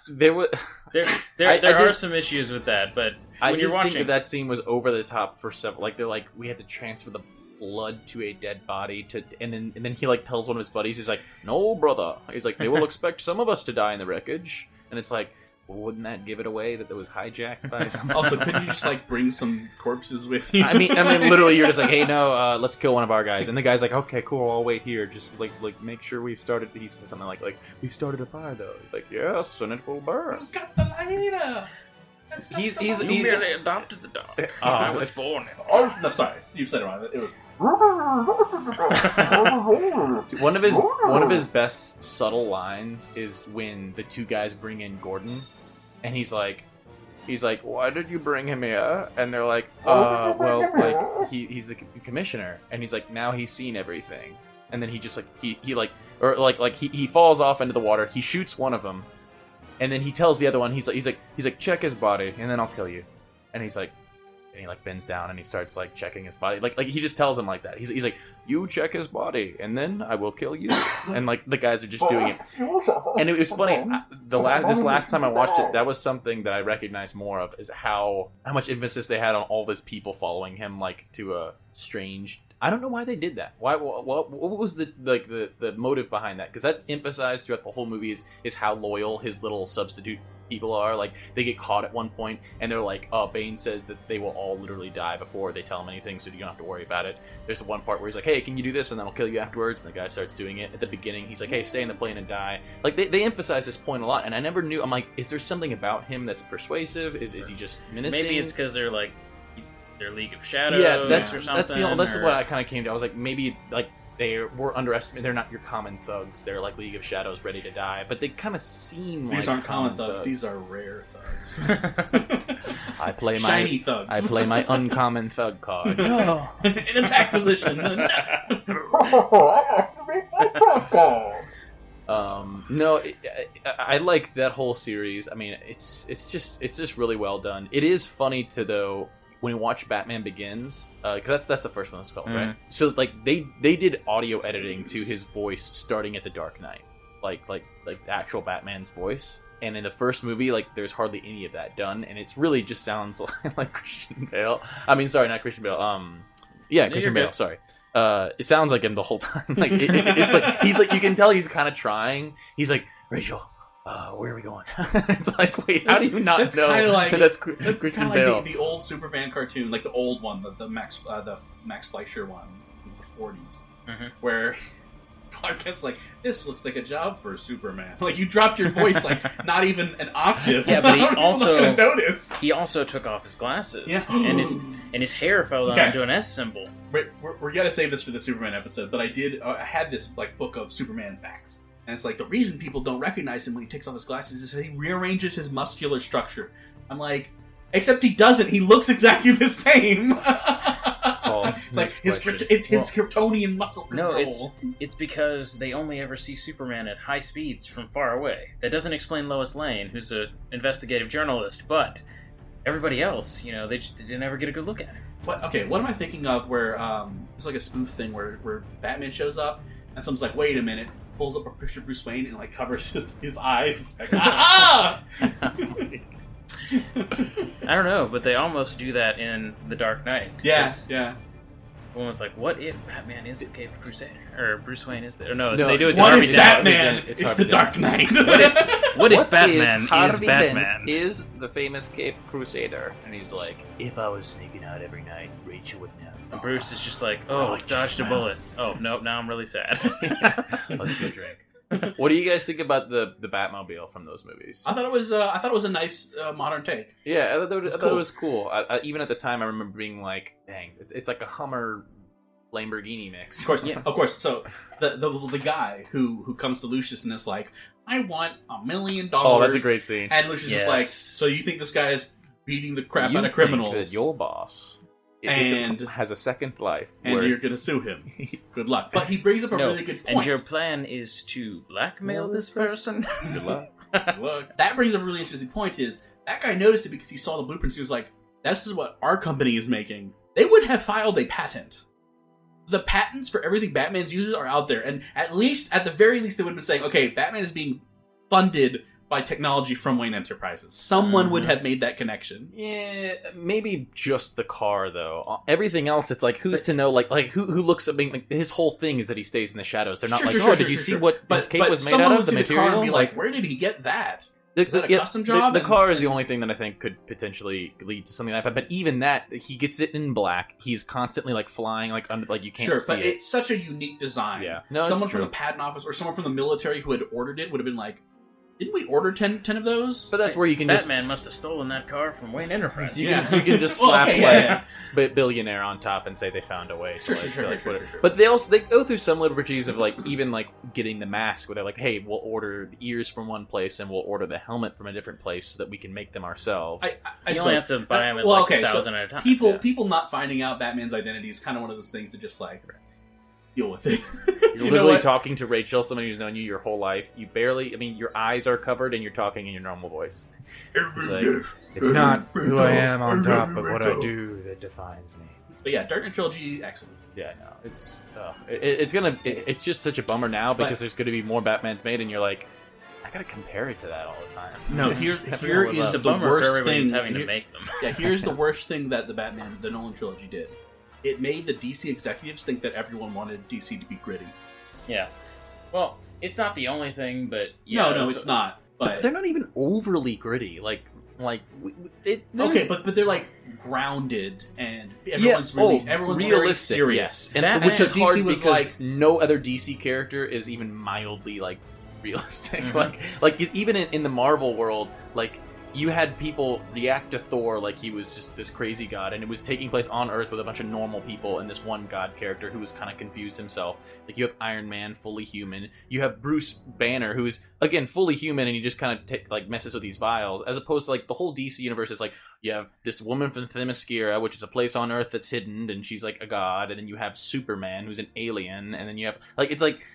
there are some issues with that. But I think that scene was over the top for several. Like they're like, we had to transfer the blood to a dead body and then he like tells one of his buddies, he's like, no brother. He's like, they will expect some of us to die in the wreckage, and it's like. Well, wouldn't that give it away that it was hijacked by someone? Also, couldn't you just, like, bring some corpses with you? I mean, literally, you're just like, hey, no, let's kill one of our guys. And the guy's like, okay, cool, I'll wait here. Just, like make sure we've started... He says something like, we've started a fire, though. He's like, yes, and it will burn. Who's got the lighter? He's merely adopted the dog. I was born in it. Oh, no, sorry. You said it wrong. It was... one of his best subtle lines is when the two guys bring in Gordon, and he's like, why did you bring him here? And they're like, well, like he's the commissioner, and he's like, now he's seen everything. And then he just like he falls off into the water. He shoots one of them, and then he tells the other one, he's like check his body, and then I'll kill you. And he's like. And he, like, bends down and he starts, like, checking his body. Like he just tells him like that. He's like, you check his body, and then I will kill you. And, like, the guys are just doing it. And it was funny. This last time I watched it, that was something that I recognized more of, is how much emphasis they had on all these people following him, like, to a strange... I don't know why they did that. Why? What was the motive behind that? Because that's emphasized throughout the whole movie is how loyal his little substitute people are. Like, they get caught at one point, and they're like, oh, Bane says that they will all literally die before they tell him anything, so you don't have to worry about it. There's one part where he's like, hey, can you do this, and then I'll kill you afterwards, and the guy starts doing it. At the beginning, he's like, hey, stay in the plane and die. Like, they emphasize this point a lot, and I never knew. I'm like, is there something about him that's persuasive? Is he just menacing? Maybe it's because they're like, their League of Shadows, or something. That's what I kind of came to. I was like, maybe like they were underestimated. They're not your common thugs. They're like League of Shadows, ready to die. But they kind of seem like these aren't common thugs. These are rare thugs. I play my shiny thugs. I play my uncommon thug card. No, in attack position. No. I activate my trap card. I like that whole series. I mean, it's just really well done. It is funny though when you watch Batman Begins, because that's the first one that's called, right? So like they did audio editing to his voice starting at The Dark Knight, like actual Batman's voice. And in the first movie, like, there's hardly any of that done, and it really just sounds like Christian Bale. I mean, sorry, not Christian Bale. Christian Bale. Good. Sorry. It sounds like him the whole time. Like it's like he's like, you can tell he's kind of trying. He's like, Rachel, where are we going? It's like, wait, how do you not know? Like, that's Christian Bale. Like the old Superman cartoon, like the old one, the Max Fleischer one, in the '40s, where Clark Kent's like, this looks like a job for Superman. Like, you dropped your voice like not even an octave. Yeah, but he also took off his glasses, yeah. and his hair fell down into an S symbol. We're gonna save this for the Superman episode, but I had this like book of Superman facts, and it's like the reason people don't recognize him when he takes off his glasses is he rearranges his muscular structure. I'm like, except he doesn't. He looks exactly the same. Like his Kryptonian muscle control. No, it's because they only ever see Superman at high speeds from far away. That doesn't explain Lois Lane, who's an investigative journalist, but everybody else, you know, they didn't ever get a good look at her. What am I thinking of where it's like a spoof thing where Batman shows up and someone's like, wait a minute, pulls up a picture of Bruce Wayne and like covers his eyes. Like, I don't know, but they almost do that in The Dark Knight. Yeah. Almost like, what if Batman is the Caped Crusader? Or Bruce Wayne is the... No, they do it to Harvey Dent. Batman is the Dark Knight? What if Batman is Batman? Is the famous Caped Crusader. And he's like, if I was sneaking out every night, Rachel would know. And Bruce is just like, dodged a bullet. Oh, nope, now I'm really sad. Let's go drink. What do you guys think about the Batmobile from those movies? I thought it was a nice modern take. Yeah, I thought it was cool. I even at the time, I remember being like, "Dang, it's like a Hummer Lamborghini mix." Of course, yeah. Of course. So the guy who comes to Lucius and is like, "I want $1 million." Oh, that's a great scene. And Lucius is like, "So you think this guy is beating the crap out of criminals? That your boss and has a second life, and you're gonna sue him. Good luck." But he brings up a really good point. And your plan is to blackmail this person? Good luck. Good luck. That brings up a really interesting point. Is that guy noticed it because he saw the blueprints? He was like, "This is what our company is making. They would have filed a patent. The patents for everything Batman uses are out there, and at the very least, they would have been saying, okay, Batman is being funded." By technology from Wayne Enterprises. Someone would have made that connection. Yeah, maybe just the car, though. Everything else, it's like, who's to know? Like who looks at me? Like, his whole thing is that he stays in the shadows. They're not did you see what his cape was made out of? The material? Someone would see the car and be like, where did he get that? Is that a custom job? The car is the only thing that I think could potentially lead to something like that. But even that, he gets it in black. He's constantly like flying, like under, like you can't see it. But it's such a unique design. Yeah. No, someone from the patent office or someone from the military who had ordered it would have been like, didn't we order 10 of those? But that's where you can Batman must have stolen that car from Wayne Enterprises. You can just slap billionaire on top and say they found a way to put it. But they also go through some liberties of like even like getting the mask where they're like, hey, we'll order the ears from one place and we'll order the helmet from a different place so that we can make them ourselves. You only have to buy them at 1,000 at a time. People not finding out Batman's identity is kind of one of those things that just like... deal with it. You're literally talking to Rachel, somebody who's known you your whole life. You barely, I mean, your eyes are covered and you're talking in your normal voice. It's like, it's not who I am on top of what I do that defines me. But yeah, Dark Knight Trilogy, excellent. Yeah, no, it's just such a bummer now because there's going to be more Batmans made and you're like, I got to compare it to that all the time. No, here is the worst thing having to make them. Yeah, here's the worst thing that the Nolan Trilogy did. It made the DC executives think that everyone wanted DC to be gritty. Yeah. Well, it's not the only thing, but... yeah, no, it's not. But they're not even overly gritty. But they're, like, grounded, and everyone's realistic, very serious. Yes. And which is hard because no other DC character is even mildly, like, realistic. Mm-hmm. Like even in the Marvel world, like... you had people react to Thor like he was just this crazy god, and it was taking place on Earth with a bunch of normal people and this one god character who was kind of confused himself. Like, you have Iron Man, fully human. You have Bruce Banner, who is, again, fully human, and he just kind of messes with these vials, as opposed to, like, the whole DC universe is, like, you have this woman from Themyscira, which is a place on Earth that's hidden, and she's, like, a god, and then you have Superman, who's an alien, and then you have, like,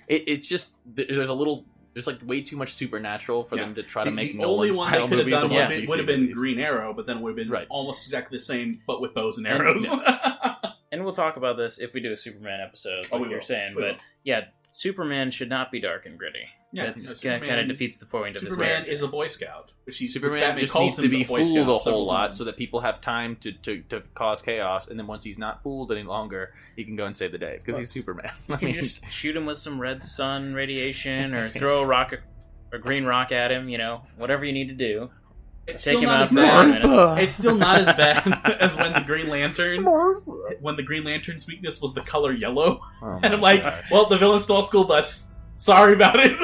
it's just, there's a little... There's like way too much supernatural for them to try to make Nolan style movies. The only one they could have done would have been Green Arrow, but then it would have been almost exactly the same, but with bows and arrows. And we'll talk about this if we do a Superman episode, like you're saying. But yeah, Superman should not be dark and gritty. Yeah, that's kind of defeats the point of his character. Superman is a Boy Scout. Superman just needs to be fooled a whole lot so that people have time to cause chaos, and then once he's not fooled any longer, he can go and save the day, because he's Superman. You can just shoot him with some red sun radiation, or throw a rock, a green rock at him, you know, whatever you need to do. Take him out for 4 minutes. It's still not as bad as when the Green Lantern, when the Green Lantern's weakness was the color yellow. Oh, and I'm like, well, the villain stole a school bus. Sorry about it.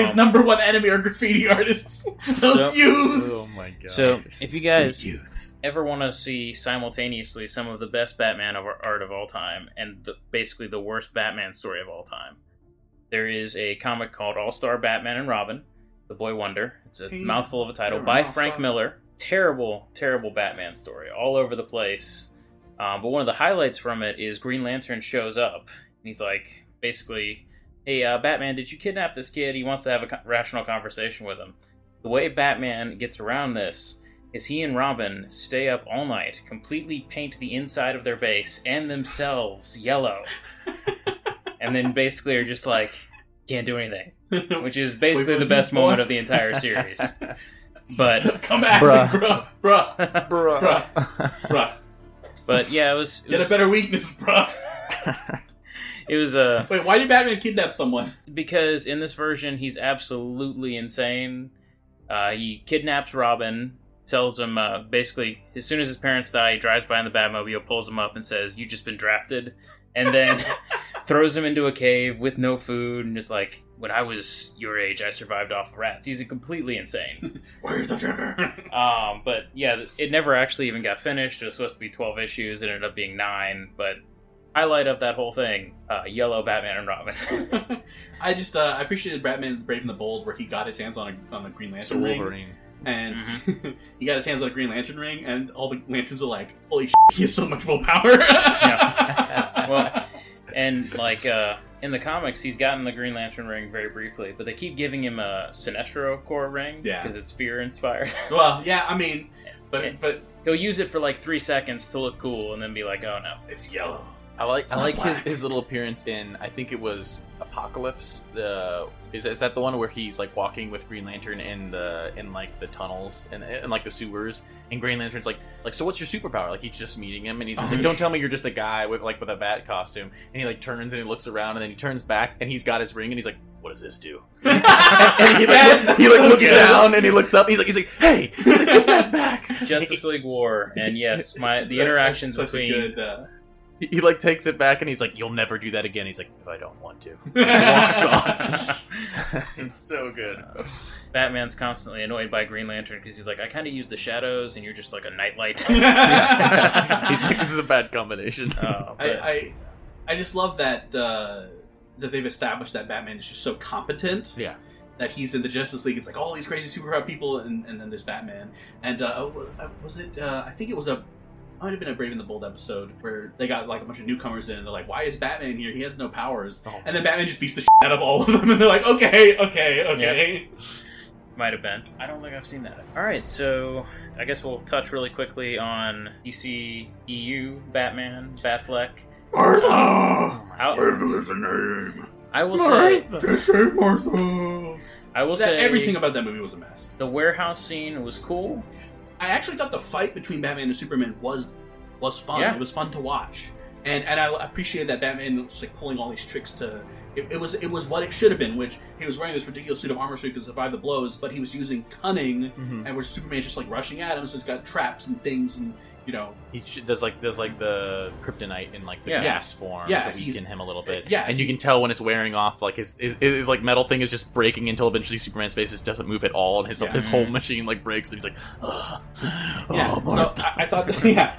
His number one enemy are graffiti artists. Those youths. Oh my god. So if you guys ever want to see simultaneously some of the best Batman art of all time and basically the worst Batman story of all time, there is a comic called All-Star Batman and Robin, The Boy Wonder. It's a mouthful of a title by Frank Miller. Terrible, terrible Batman story. All over the place. But one of the highlights from it is Green Lantern shows up and he's like... basically, hey, Batman, did you kidnap this kid? He wants to have a rational conversation with him. The way Batman gets around this is he and Robin stay up all night, completely paint the inside of their base and themselves yellow, and then basically are just like, can't do anything, which is basically the best moment of the entire series. But come at me, bruh. But yeah, it was a better weakness, bruh. It was a... Wait, why did Batman kidnap someone? Because in this version, he's absolutely insane. He kidnaps Robin, tells him, basically, as soon as his parents die, he drives by in the Batmobile, pulls him up and says, "You've just been drafted." And then throws him into a cave with no food and is like, "When I was your age, I survived off of rats." He's completely insane. Where's the trigger? But yeah, it never actually even got finished. It was supposed to be 12 issues. It ended up being 9, but... highlight of that whole thing, yellow Batman and Robin. I just appreciated Batman Brave and the Bold, where he got his hands on a Green Lantern ring, and he got his hands on a Green Lantern ring, and all the lanterns are like, "Holy shit, he has so much willpower!" Yeah. Well, and like in the comics, he's gotten the Green Lantern ring very briefly, but they keep giving him a Sinestro core ring because it's fear inspired. Well, yeah, I mean, but he'll use it for like 3 seconds to look cool, and then be like, "Oh no, it's yellow." I like his little appearance in, I think it was Apocalypse. Is that the one where he's like walking with Green Lantern in like the tunnels and like the sewers, and Green Lantern's like, "So what's your superpower?" Like he's just meeting him, and he's like, "Don't tell me you're just a guy with a bat costume." And he like turns and he looks around, and then he turns back and he's got his ring, and he's like, "What does this do?" And he looks down and he looks up. He's like, "Hey, get that back." Justice League War, and yes, the interactions between. He like takes it back and he's like, "You'll never do that again." He's like, "If I don't want to," and walks off. It's so good. Batman's constantly annoyed by Green Lantern because he's like, "I kind of use the shadows, and you're just like a nightlight." He's like, "This is a bad combination." I just love that that they've established that Batman is just so competent. Yeah. That he's in the Justice League. It's like all these crazy superpower people, and then there's Batman. And was it? I think it was a. It might have been a Brave and the Bold episode where they got like a bunch of newcomers in and they're like, "Why is Batman here? He has no powers." Oh. And then Batman just beats the shit out of all of them and they're like, okay. Yep. Might have been. I don't think I've seen that. Alright, so I guess we'll touch really quickly on DCEU, Batman, Batfleck. Martha! Is the name. I will Martha. Say... This is Martha! I will say... Everything about that movie was a mess. The warehouse scene was cool. I actually thought the fight between Batman and Superman was fun. Yeah. It was fun to watch, and I appreciated that Batman was like pulling all these tricks to. It was what it should have been, which he was wearing this ridiculous suit of armor so he could survive the blows, but he was using cunning, and where Superman's just like rushing at him, so he's got traps and things, and you know he does like the kryptonite in like the gas form to weaken him a little bit, and you can tell when it's wearing off, like his like metal thing is just breaking until eventually Superman's face just doesn't move at all, and his whole machine like breaks, and he's like, Martha.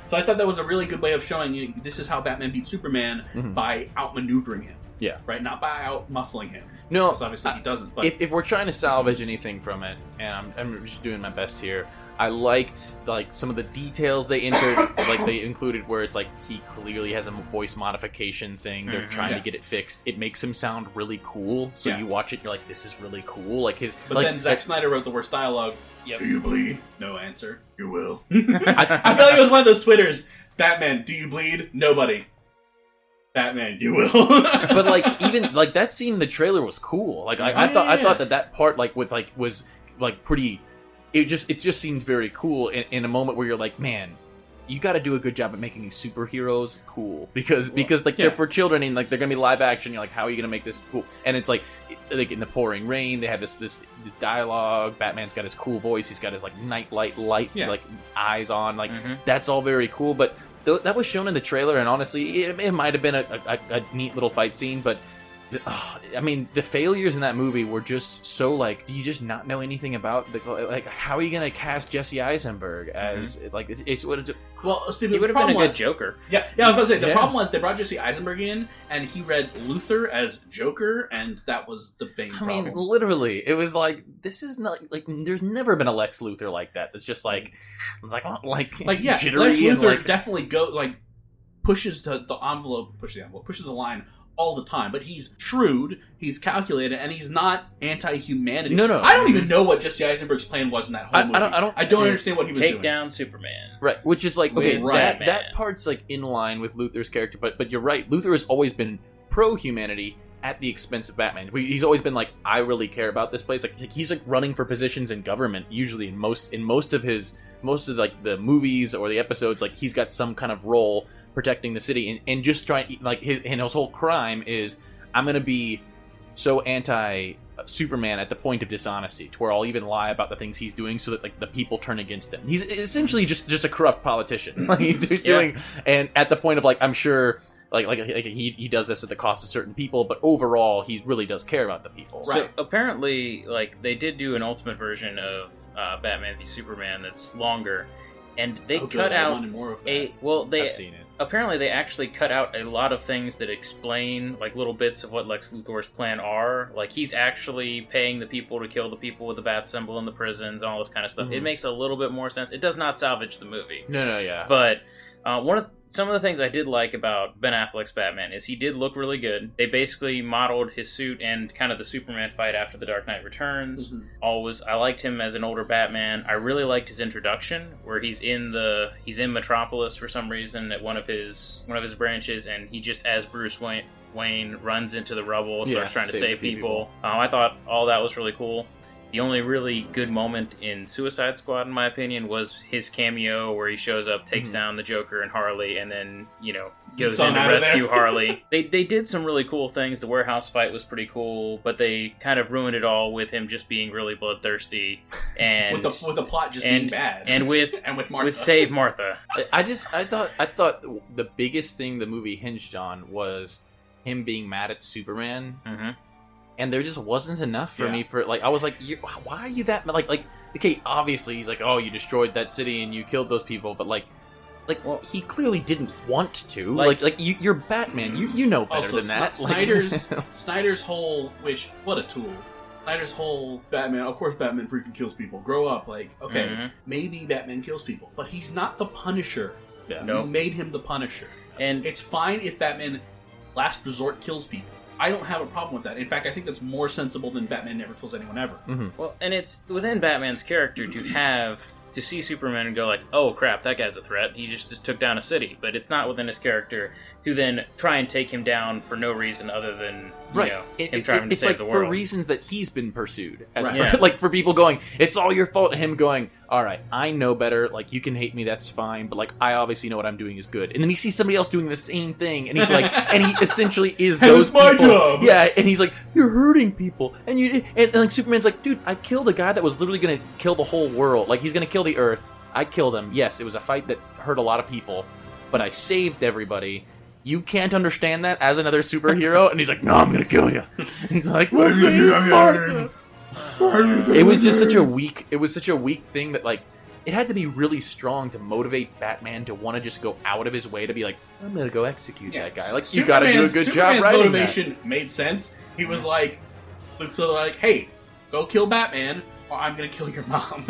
So I thought that was a really good way of showing you this is how Batman beat Superman by outmaneuvering him. Yeah. Right? Not by out-muscling him. No. Because obviously he doesn't. But... If we're trying to salvage anything from it, and I'm just doing my best here, I liked, like, some of the details they entered, like, they included where it's, like, he clearly has a voice modification thing. They're trying to get it fixed. It makes him sound really cool, so you watch it, you're like, this is really cool. Like his. But like, then Zack Snyder wrote the worst dialogue. Yep. Do you bleed? No answer. You will. I feel like it was one of those Twitters. Batman, do you bleed? Nobody. Batman, you will. But, like, even, like, that scene in the trailer was cool. Like, I thought that part, like, with, like, was, like, pretty... It just seems very cool in a moment where you're like, man, you got to do a good job at making these superheroes cool because like they're for children and like they're gonna be live action. You're like, how are you gonna make this cool? And it's like in the pouring rain, they have this dialogue. Batman's got his cool voice. He's got his like night light like eyes on. Like that's all very cool. But that was shown in the trailer, and honestly, it might have been a neat little fight scene, but. I mean, the failures in that movie were just so, like, do you just not know anything about the, like, how are you going to cast Jesse Eisenberg as, like, it's what it's... Well, see, he would have been a good Joker. Yeah, I was about to say, the problem was they brought Jesse Eisenberg in, and he read Luthor as Joker, and that was the main problem. I mean, literally, it was like, this is not, like, there's never been a Lex Luthor like that. It's just like, it's like yeah, jittery. Lex Luthor and, like, definitely pushes pushes the line all the time, but he's shrewd, he's calculated, and he's not anti-humanity. No. I don't even know what Jesse Eisenberg's plan was in that whole movie. I don't understand what he was doing. Take down Superman. Right, which is like, okay, that part's like in line with Luthor's character, but you're right, Luthor has always been pro-humanity at the expense of Batman. He's always been like, I really care about this place. Like he's like running for positions in government, usually in most of like the movies or the episodes, like he's got some kind of role protecting the city and just trying like his whole crime is I'm going to be so anti-Superman at the point of dishonesty to where I'll even lie about the things he's doing so that like the people turn against him. He's essentially just a corrupt politician. Like he's just doing and at the point of like I'm sure like he does this at the cost of certain people, but overall he really does care about the people. Right. So apparently like they did do an ultimate version of Batman v Superman that's longer. And they cut out I've seen it. Apparently they actually cut out a lot of things that explain like little bits of what Lex Luthor's plan are. Like he's actually paying the people to kill the people with the bat symbol in the prisons and all this kind of stuff. Mm-hmm. It makes a little bit more sense. It does not salvage the movie. No, yeah. But some of the things I did like about Ben Affleck's Batman is he did look really good. They basically modeled his suit and kind of the Superman fight after The Dark Knight Returns. Mm-hmm. I liked him as an older Batman. I really liked his introduction where he's in Metropolis for some reason at one of his branches and he just as Bruce Wayne runs into the rubble and starts trying to save people. I thought all that was really cool. The only really good moment in Suicide Squad, in my opinion, was his cameo where he shows up, takes down the Joker and Harley, and then, you know, goes in to rescue Harley. They did some really cool things. The warehouse fight was pretty cool, but they kind of ruined it all with him just being really bloodthirsty. And with the plot just being bad. And with Martha. With Save Martha. I thought the biggest thing the movie hinged on was him being mad at Superman. Mm-hmm. And there just wasn't enough for me for, like, I was like, why are you that, like, okay, obviously he's like, oh, you destroyed that city and you killed those people, but, well, he clearly didn't want to. Like you're Batman, you know better than that. What a tool. Snyder's whole Batman, of course Batman freaking kills people. Grow up, like, okay, maybe Batman kills people, but he's not the Punisher. Yeah. No. You made him the Punisher. And it's fine if Batman last resort kills people. I don't have a problem with that. In fact, I think that's more sensible than Batman never kills anyone ever. Mm-hmm. Well, and it's within Batman's character to see Superman and go like, oh crap, that guy's a threat. He just took down a city. But it's not within his character to then try and take him down for no reason other than, him trying to save the world. It's like for reasons that he's been pursued. Like for people going, it's all your fault, and him going, alright, I know better, like you can hate me, that's fine, but like I obviously know what I'm doing is good. And then he sees somebody else doing the same thing, and he's like, and he essentially is those people. It's my job. Yeah, and he's like, you're hurting people. And like Superman's like, dude, I killed a guy that was literally gonna kill the whole world. Like he's gonna kill the Earth. I killed him. Yes, it was a fight that hurt a lot of people, but I saved everybody. You can't understand that as another superhero? And he's like, no, I'm gonna kill you. And he's like, what's Martha? It was just such a weak thing that like it had to be really strong to motivate Batman to want to just go out of his way to be like, I'm gonna go execute that guy. Like you gotta do a good job writing that. Motivation made sense. He was like, hey, go kill Batman. well, I'm gonna kill your mom.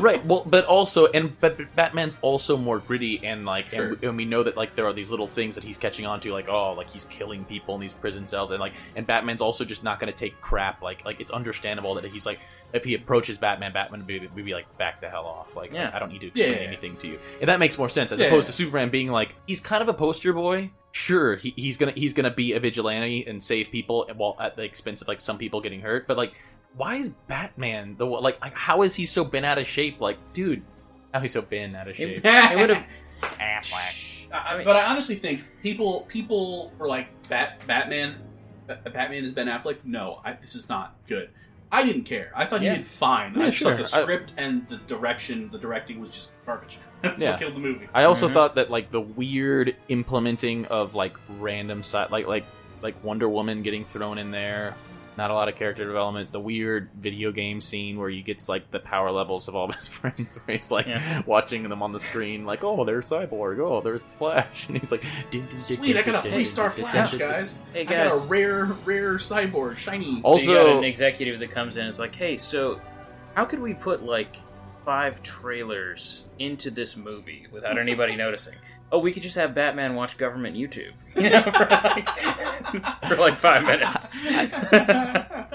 Right. Well, but Batman's also more gritty and like, sure. and we know that like there are these little things that he's catching on to, like, oh, like he's killing people in these prison cells, and like, and Batman's also just not gonna take crap. Like it's understandable that he's like, if he approaches Batman would be like, back the hell off. Like, yeah. Like I don't need to explain anything to you, and that makes more sense as opposed to Superman being like, he's kind of a poster boy. Sure, he's gonna be a vigilante and save people, while at the expense of like some people getting hurt. But like, why is Batman the like? How is he so bent out of shape? Like, dude, how he's so bent out of shape? It would have. But I honestly think people were like, Batman is Ben Affleck. No, this is not good. I didn't care. I thought he did fine. Yeah, I thought the script and the directing was just garbage. That's what killed the movie. I also thought that like the weird implementing of like random side, like Wonder Woman getting thrown in there. Not a lot of character development. The weird video game scene where you get like the power levels of all of his friends, where he's like watching them on the screen, like, oh, there's Cyborg, oh, there's the Flash, and he's like, sweet, I got a 3-star Flash, guys. Hey guys, I got a rare Cyborg, shiny. Also, you got an executive that comes in and is like, hey, so how could we put like 5 trailers into this movie without anybody noticing? Oh, we could just have Batman watch government YouTube, you know, for like 5 minutes.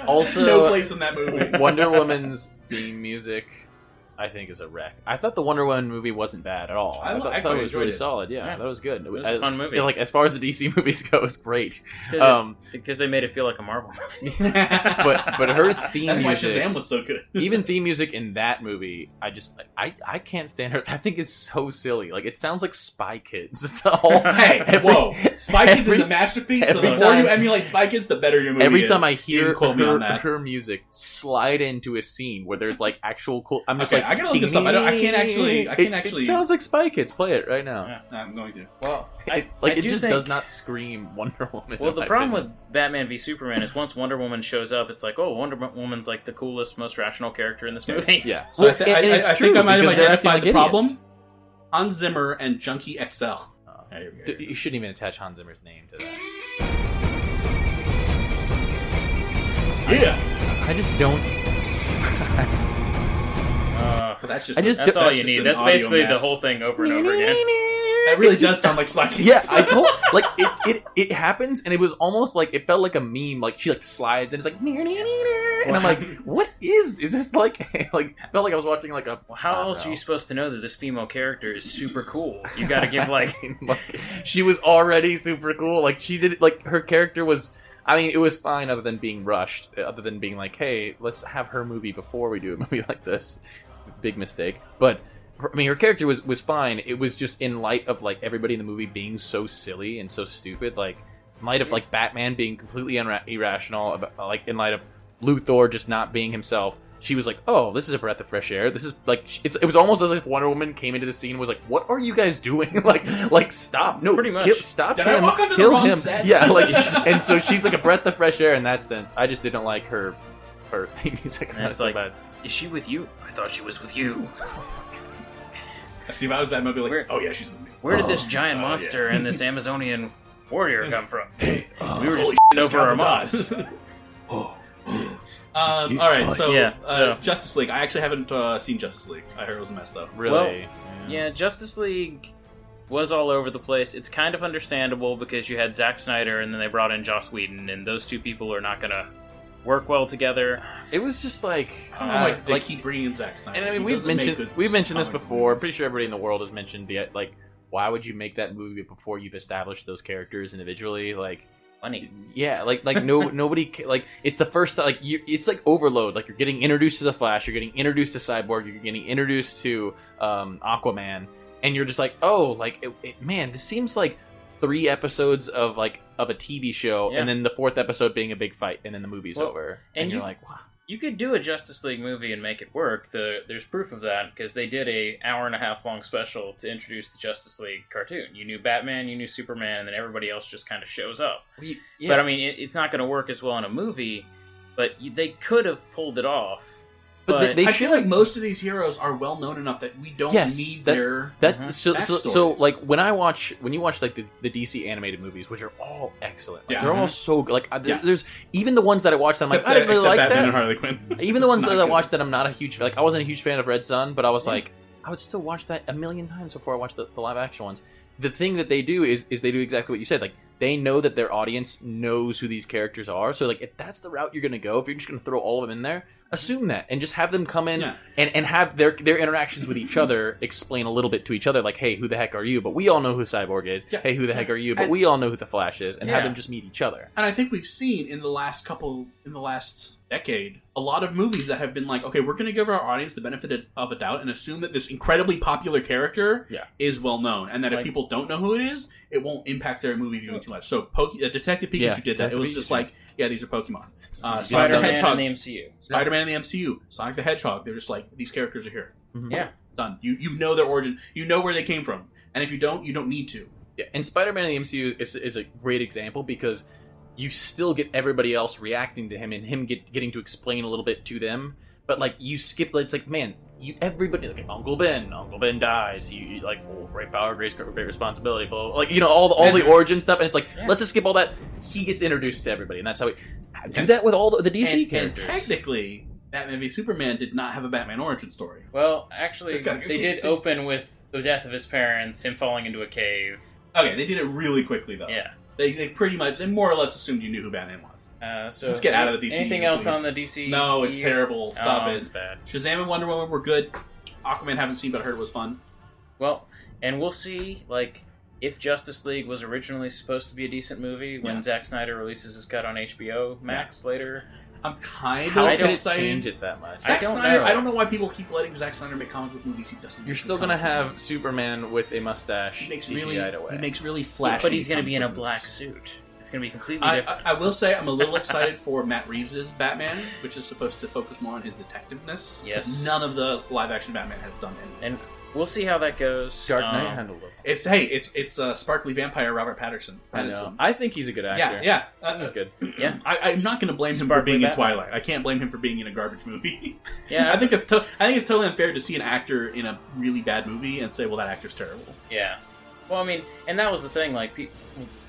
Also, no place in that movie. Wonder Woman's theme music, I think, is a wreck. I thought the Wonder Woman movie wasn't bad at all. I thought it was really solid. Yeah, that was good. It was a fun movie. Like, as far as the DC movies go, it was great. Because they made it feel like a Marvel movie. but her theme music... That's why Shazam was so good. Even theme music in that movie, I can't stand her. I think it's so silly. Like, it sounds like Spy Kids. It's all... Hey, whoa. Spy Kids is a masterpiece, so the more you emulate Spy Kids, the better your movie is. Every time I hear her music slide into a scene where there's, like, actual cool... I'm just like... I gotta look this up. I can't actually. It sounds like Spy Kids. Play it right now. Yeah, I'm going to. Well, it does not scream Wonder Woman. Well, the problem with Batman v Superman is once Wonder Woman shows up, it's like, oh, Wonder Woman's like the coolest, most rational character in this movie. Yeah. So well, I think I might have identified the problem. Hans Zimmer and Junkie XL. Oh, here we go. You shouldn't even attach Hans Zimmer's name to that. Yeah. I just don't. That's all you need. That's basically the whole thing over and over again. That really does sound like Spy Kids. Yeah, I told like it happens, and it was almost like it felt like a meme. Like she like slides, and it's like, and I'm like, what is this like? Like felt like I was watching like a. Well, how else are you supposed to know that this female character is super cool? You got to give like, she was already super cool. Like she did like her character was. I mean, it was fine other than being rushed, other than being like, hey, let's have her movie before we do a movie like this. Big mistake. But, I mean, her character was fine. It was just in light of, like, everybody in the movie being so silly and so stupid. Like, in light of, like, Batman being completely irrational, like, in light of Luthor just not being himself, she was like, oh, this is a breath of fresh air. This is, like, it was almost as if Wonder Woman came into the scene and was like, what are you guys doing? like, stop. No, stop him. I walk onto the wrong set? Yeah, like, and so she's like a breath of fresh air in that sense. I just didn't like her theme music. That's so like, bad. Is she with you? I thought she was with you. Oh my God. See, if I was Batman, I'd be like, oh yeah, she's with me. Where did this giant monster and this Amazonian warrior come from? Hey, we were just over our moms. All right, so Justice League. I actually haven't seen Justice League. I heard it was a mess, though. Really? Well, yeah, Justice League was all over the place. It's kind of understandable because you had Zack Snyder and then they brought in Joss Whedon, and those two people are not going to work well together. It was just like... they keep bringing in Zack Snyder. And I mean, we've mentioned this before. I'm pretty sure everybody in the world has mentioned it. Like, why would you make that movie before you've established those characters individually? Like... Funny. Yeah, like no, nobody like it's the first like it's like overload. Like you're getting introduced to the Flash, you're getting introduced to Cyborg, you're getting introduced to Aquaman, and you're just like, oh, like man, this seems like 3 episodes of like of a TV show, and then the 4th episode being a big fight, and then the movie's over, and you're like, wow. You could do a Justice League movie and make it work. There's proof of that because they did a 1.5 hour long special to introduce the Justice League cartoon. You knew Batman, you knew Superman, and then everybody else just kind of shows up. Yeah. But I mean, it's not going to work as well in a movie. But they could have pulled it off But they I feel like most of these heroes are well known enough that we don't need their so like when you watch like the DC animated movies, which are all excellent, like, they're all so good. Like there's even the ones that I watched that I'm except like I didn't really like Batman that and Harley Quinn. Even the ones that I watched that I'm not a huge fan, like I wasn't a huge fan of Red Son, but I was like I would still watch that a million times before I watched the live action ones. The thing that they do is they do exactly what you said. Like they know that their audience knows who these characters are. So like if that's the route you're going to go, if you're just going to throw all of them in there, assume that and just have them come in and have their interactions with each other explain a little bit to each other. Like, hey, who the heck are you? But we all know who Cyborg is. Yeah. Hey, who the heck are you? But we all know who the Flash is. And have them just meet each other. And I think we've seen in the last decade, a lot of movies that have been like, okay, we're going to give our audience the benefit of a doubt and assume that this incredibly popular character is well known, and that if people don't know who it is, it won't impact their movie viewing too much. So Detective Pikachu did that. It was just like, these are Pokemon. Spider-Man in the MCU. Spider-Man in the MCU. Sonic the Hedgehog. They're just like, these characters are here. Mm-hmm. Yeah. Done. You know their origin. You know where they came from. And if you don't, you don't need to. Yeah. And Spider-Man in the MCU is a great example because you still get everybody else reacting to him and him getting to explain a little bit to them. But, like, you skip, it's like, man, everybody, like, Uncle Ben dies. You like, great power, great responsibility, blah, blah, blah. Like, you know, all the origin stuff. And it's like, let's just skip all that. He gets introduced to everybody. And that's how we do that with all the DC characters. And technically, Batman v Superman did not have a Batman origin story. Well, actually, they did open with the death of his parents, him falling into a cave. Okay, they did it really quickly, though. Yeah. They pretty much, they more or less assumed you knew who Batman was. So let's get out of the DC. Anything else on the DC? No, it's terrible. Stop it. It's bad. Shazam and Wonder Woman were good. Aquaman haven't seen, but I heard it was fun. Well, and we'll see, like, if Justice League was originally supposed to be a decent movie when Zack Snyder releases his cut on HBO Max later. I'm kind of excited. How did it change it that much? Zack Snyder, I don't know. I don't know why people keep letting Zack Snyder make comic book movies he doesn't. You're still going to have Superman with a mustache CGI'd away. He makes really flashy. But he's going to be in a black suit. It's going to be completely different. I will say I'm a little excited for Matt Reeves' Batman, which is supposed to focus more on his detectiveness. Yes. None of the live-action Batman has done anything. And we'll see how that goes. Dark Knight handled it. It's sparkly vampire Robert Pattinson. I know. I think he's a good actor. Yeah, that was good. Yeah, I'm not going to blame him for being in Twilight. I can't blame him for being in a garbage movie. Yeah, I think it's totally unfair to see an actor in a really bad movie and say, "Well, that actor's terrible." Yeah. Well, I mean, and that was the thing. Like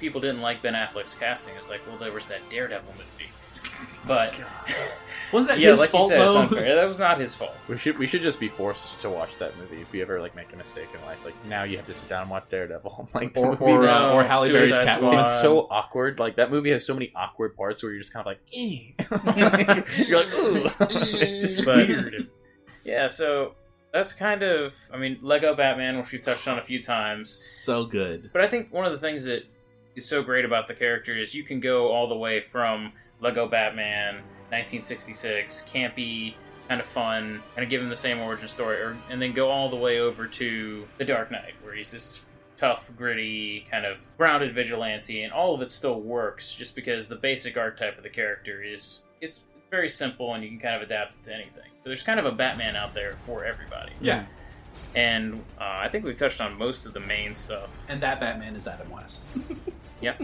people didn't like Ben Affleck's casting. It's like, well, there was that Daredevil movie. But was that his fault? You said, it's unfair. That was not his fault. We should just be forced to watch that movie if we ever like make a mistake in life. Like now you have to sit down and watch Daredevil. Like or Halle Berry's Catwoman. It's so awkward. Like that movie has so many awkward parts where you're just kind of like, eh. You're like, ooh, it's just weird. Yeah, so that's kind of Lego Batman, which we've touched on a few times. So good. But I think one of the things that is so great about the character is you can go all the way from Lego Batman, 1966, campy, kind of fun, kind of give him the same origin story, and then go all the way over to The Dark Knight, where he's this tough, gritty, kind of grounded vigilante, and all of it still works, just because the basic archetype of the character is, it's very simple, and you can kind of adapt it to anything. So there's kind of a Batman out there for everybody. Yeah. And I think we've touched on most of the main stuff. And that Batman is Adam West. Yep.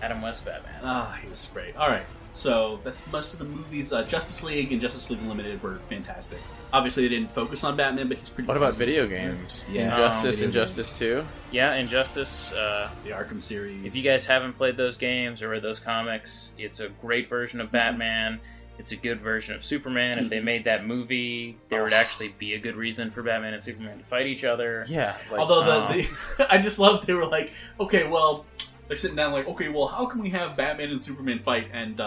Adam West Batman. He was great. All right, so that's most of the movies. Justice League and Justice League Unlimited were fantastic. Obviously, they didn't focus on Batman, but he's pretty. What about video games? Yeah. Injustice 2. Yeah, Injustice. The Arkham series. If you guys haven't played those games or read those comics, it's a great version of Batman. It's a good version of Superman. If they made that movie, there would actually be a good reason for Batman and Superman to fight each other. Yeah. Like, although I just loved they were like, okay, well. They're sitting down like, okay, well, how can we have Batman and Superman fight and,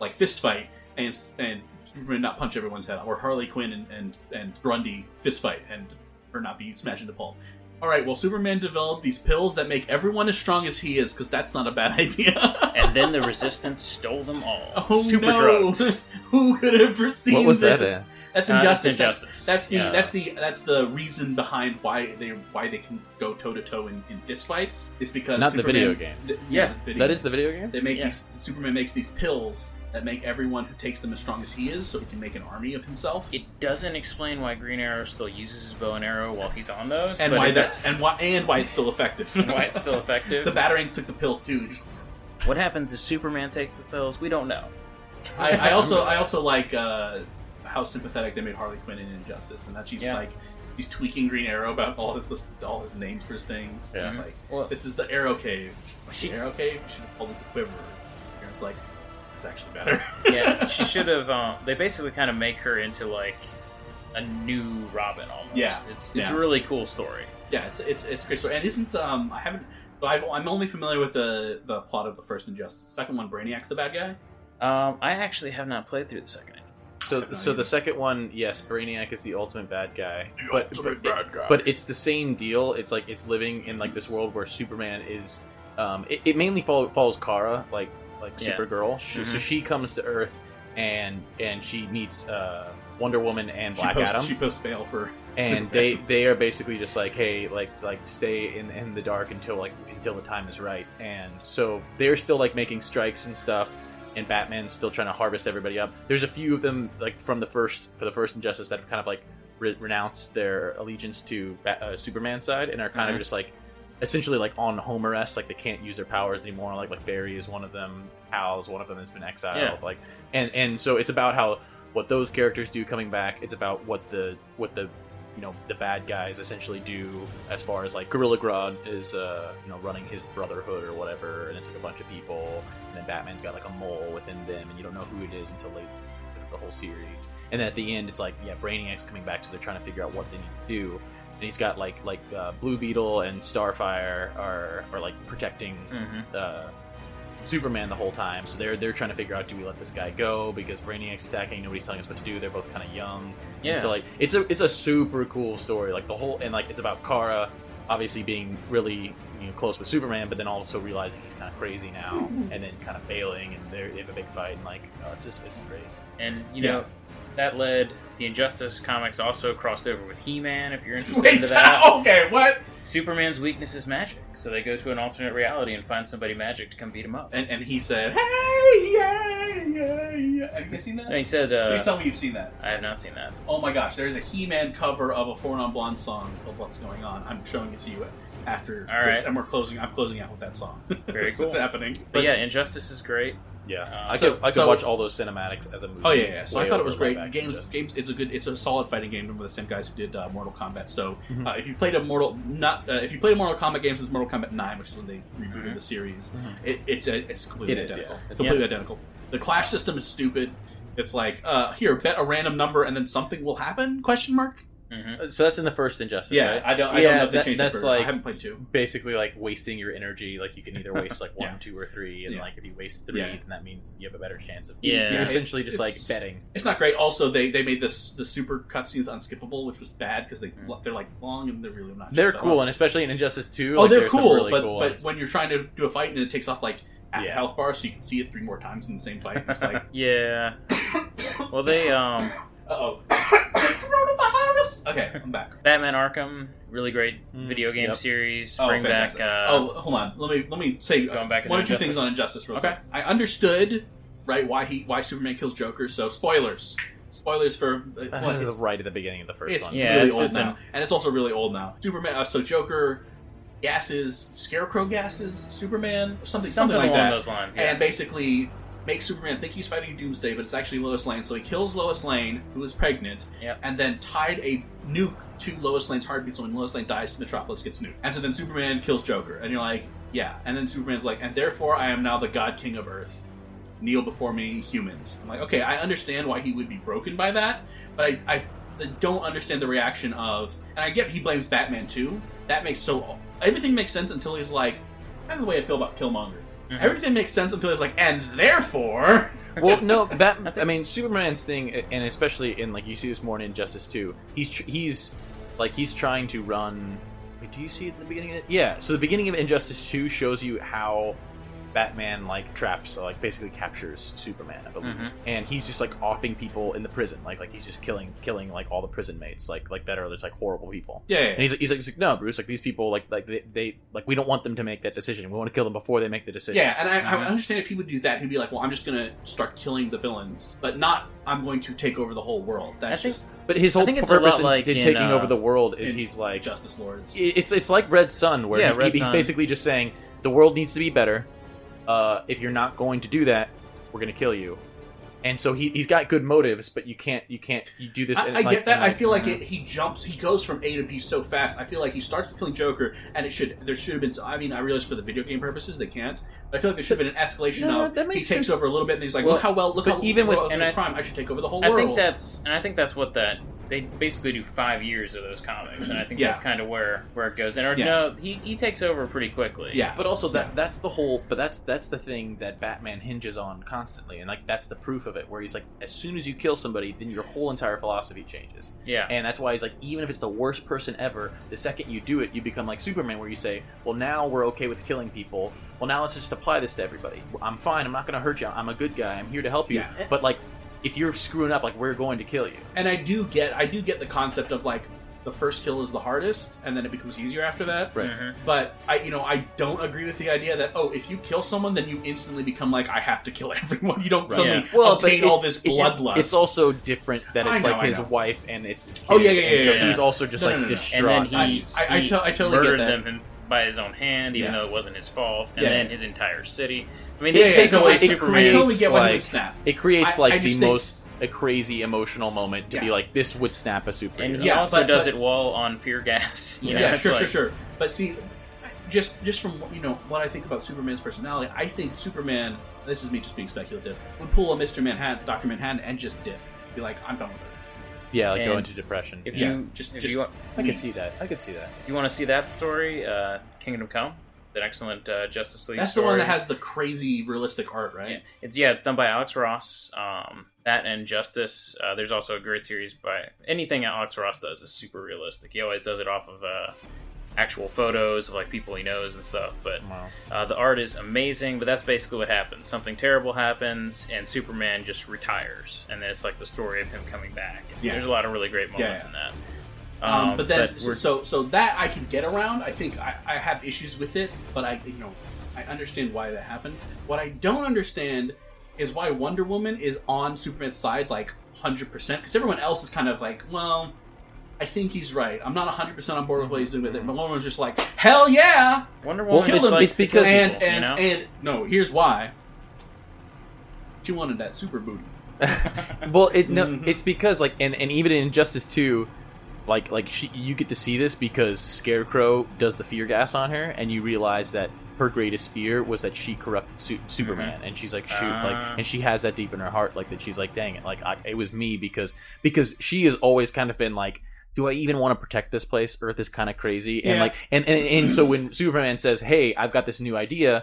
like, fist fight and Superman not punch everyone's head off? Or Harley Quinn and Grundy fist fight and her not be smashing the pulp. All right, well, Superman developed these pills that make everyone as strong as he is, because that's not a bad idea. And then the Resistance stole them all. Oh, super drugs. Who could have foreseen this? What was that? That's Injustice. That's the reason behind why they can go toe to toe in fist fights is because not Superman, the video game. That is the video game. They make these. Superman makes these pills that make everyone who takes them as strong as he is, so he can make an army of himself. It doesn't explain why Green Arrow still uses his bow and arrow while he's on those, and why it's still effective. And why it's still effective. The Batarangs took the pills too. What happens if Superman takes the pills? We don't know. I also like. how sympathetic they made Harley Quinn in Injustice, and that she's like, he's tweaking Green Arrow about all his names for his things. Yeah. He's like, well, this is the Arrow Cave. Like, she, the Arrow Cave? You should have pulled the quiver. And it's like, it's actually better. Yeah, she should have, they basically kind of make her into like a new Robin almost. Yeah. It's a really cool story. Yeah, it's a great story. And isn't, I'm only familiar with the plot of the first Injustice. The second one, Brainiac's the bad guy? I actually have not played through the second. So the second one, yes, Brainiac is the ultimate bad guy. But it's the same deal. It's like it's living in like this world where Superman is. It mainly follows Kara, like Supergirl. Mm-hmm. So she comes to Earth, and she meets Wonder Woman and Black Adam. She posts bail for. And they are basically just like, hey, like stay in the dark until the time is right. And so they're still like making strikes and stuff. And Batman's still trying to harvest everybody up. There's a few of them, like from the first Injustice, that have kind of like renounced their allegiance to Superman's side and are kind of just like, essentially like on home arrest. Like they can't use their powers anymore. Like Barry is one of them. Hal's one of them has been exiled. Yeah. Like, and so it's about how what those characters do coming back. It's about what the you know the bad guys essentially do, as far as like Gorilla Grodd is running his brotherhood or whatever, and it's like a bunch of people, and then Batman's got like a mole within them, and you don't know who it is until later the whole series. And then at the end it's like Brainiac's coming back, so they're trying to figure out what they need to do, and he's got like Blue Beetle and Starfire are like protecting Superman the whole time, so they're trying to figure out, do we let this guy go because Brainiac's attacking, nobody's telling us what to do, they're both kind of young. Yeah. And so like it's a super cool story, like the whole, and like it's about Kara obviously being really close with Superman, but then also realizing he's kind of crazy now, and then kind of bailing, and they have a big fight, and like it's great. And you know that led the Injustice comics also crossed over with He-Man, if you're interested in that. Okay, what? Superman's weakness is magic, so they go to an alternate reality and find somebody magic to come beat him up. And he said, "Hey, yeah." Have you seen that? No, he said, "Please tell me you've seen that." I have not seen that. Oh my gosh, there's a He-Man cover of a Four Non Blonde song called "What's Going On." I'm showing it to you after, all right. And we're closing. I'm closing out with that song. Very cool. It's happening. But yeah, Injustice is great. Yeah, I could watch all those cinematics as a movie. Oh yeah. So I thought it was great. The games. It's a solid fighting game from the same guys who did Mortal Kombat. So if you play Mortal Kombat games, it's Mortal Kombat 9, which is when they rebooted the series. Mm-hmm. It's completely identical. Yeah. It's completely identical. The clash system is stupid. It's like here, bet a random number and then something will happen? Question mark. Mm-hmm. So that's in the first Injustice, right? I don't know if they changed it for, like, I haven't played 2. Basically like wasting your energy, like you can either waste like 1, 2, or 3, and like if you waste 3 then that means you have a better chance of you're essentially just betting. It's not great. Also they made the super cutscenes unskippable, which was bad because they're like long and they're really not. They're cool, and especially in Injustice 2 they're cool, really but when you're trying to do a fight and it takes off like half health bar so you can see it 3 more times in the same fight, it's like well they coronavirus. Okay, I'm back. Batman Arkham, really great video game series. Bring back. Hold on. Let me say one or two things on Injustice real quick. I understood why Superman kills Joker. So spoilers for it's right at the beginning of the first one. It's really old now, and it's also really old now. Superman. So Joker gases Scarecrow, gases Superman, something like that. Those lines, and basically makes Superman think he's fighting Doomsday, but it's actually Lois Lane. So he kills Lois Lane, who is pregnant, and then tied a nuke to Lois Lane's heartbeat. So when Lois Lane dies, Metropolis gets nuked. And so then Superman kills Joker. And you're like, And then Superman's like, and therefore I am now the God King of Earth. Kneel before me, humans. I'm like, okay, I understand why he would be broken by that, but I don't understand the reaction of. And I get he blames Batman too. That makes everything makes sense until he's like, that's the way I feel about Killmonger. Mm-hmm. Everything makes sense until it's like, and therefore. Well, no, I mean, Superman's thing, and especially in like you see this more in Injustice 2. He's trying to run. Wait, do you see it in the beginning of it? Yeah. So the beginning of Injustice 2 shows you how Batman like traps, or, like basically captures Superman, I believe, and he's just like offing people in the prison, like he's just killing like all the prison mates, like that are just like horrible people. Yeah. And he's like no, Bruce, like these people like they like we don't want them to make that decision. We want to kill them before they make the decision. Yeah, and I understand if he would do that, he'd be like, well, I'm just gonna start killing the villains, but not I'm going to take over the whole world. But his whole purpose in taking over the world is he's like Justice Lords. It's like Red Sun, where he's basically just saying the world needs to be better. If you're not going to do that, we're going to kill you. And so he's got good motives, but you do this. I get that. I feel like he goes from A to B so fast. I feel like he starts with Killing Joker, and there should have been. I mean, I realize for the video game purposes they can't, but I feel like there should have been an escalation. He takes over a little bit, and he's like, look how well, even with crime, I should take over the whole world. I think that's what that they basically do 5 years of those comics, and I think that's kind of where it goes. He takes over pretty quickly. Yeah, but also that's the whole. But that's the thing that Batman hinges on constantly, and like that's the proof of it, where he's like, as soon as you kill somebody, then your whole entire philosophy changes. Yeah. And that's why he's like, even if it's the worst person ever, the second you do it, you become like Superman, where you say, well, now we're okay with killing people. Well, now let's just apply this to everybody. I'm fine. I'm not going to hurt you. I'm a good guy. I'm here to help you. Yeah. But like, if you're screwing up, like, we're going to kill you. And I do get the concept of like, the first kill is the hardest, and then it becomes easier after that. Right. Mm-hmm. But I don't agree with the idea that if you kill someone, then you instantly become like, I have to kill everyone. You don't suddenly obtain all this bloodlust. It's also different that it's his wife and it's his kid. Oh yeah. So he's also just distraught. And then I totally murdered them by his own hand, even though it wasn't his fault. And then his entire city. I mean, they take away Superman. I totally get why he would snap. It creates a crazy emotional moment to be like, this would snap a superhero. And he also does it while on fear gas. Sure. But see, just from what I think about Superman's personality, I think Superman, this is me just being speculative, would pull a Mr. Manhattan, Dr. Manhattan, and just dip. Be like, I'm done with it. Yeah, like, and go into depression. I could see that. You want to see that story? Kingdom Come. That excellent Justice League. That's story. The one that has the crazy realistic art, right? Yeah. It's done by Alex Ross. That and Justice. There's also a great series by anything Alex Ross does is super realistic. He always does it off of actual photos of like people he knows and stuff. But the art is amazing. But that's basically what happens. Something terrible happens, and Superman just retires, and then it's like the story of him coming back. Yeah. There's a lot of really great moments in that. But that I can get around. I think I have issues with it, but I understand why that happened. What I don't understand is why Wonder Woman is on Superman's side like 100%, because everyone else is kind of like, well, I think he's right. I'm not 100% on board with what he's doing with it. But Wonder Woman's just like, hell yeah! Wonder Woman, kill him. Like, it's because and here's why. She wanted that super booty. It's because like, and even in Injustice 2. Like you get to see this because Scarecrow does the fear gas on her, and you realize that her greatest fear was that she corrupted Superman, and she's like, shoot, and she has that deep in her heart, like that she's like, dang it, like it was me because she has always kind of been like, do I even want to protect this place? Earth is kind of crazy, and so when Superman says, hey, I've got this new idea.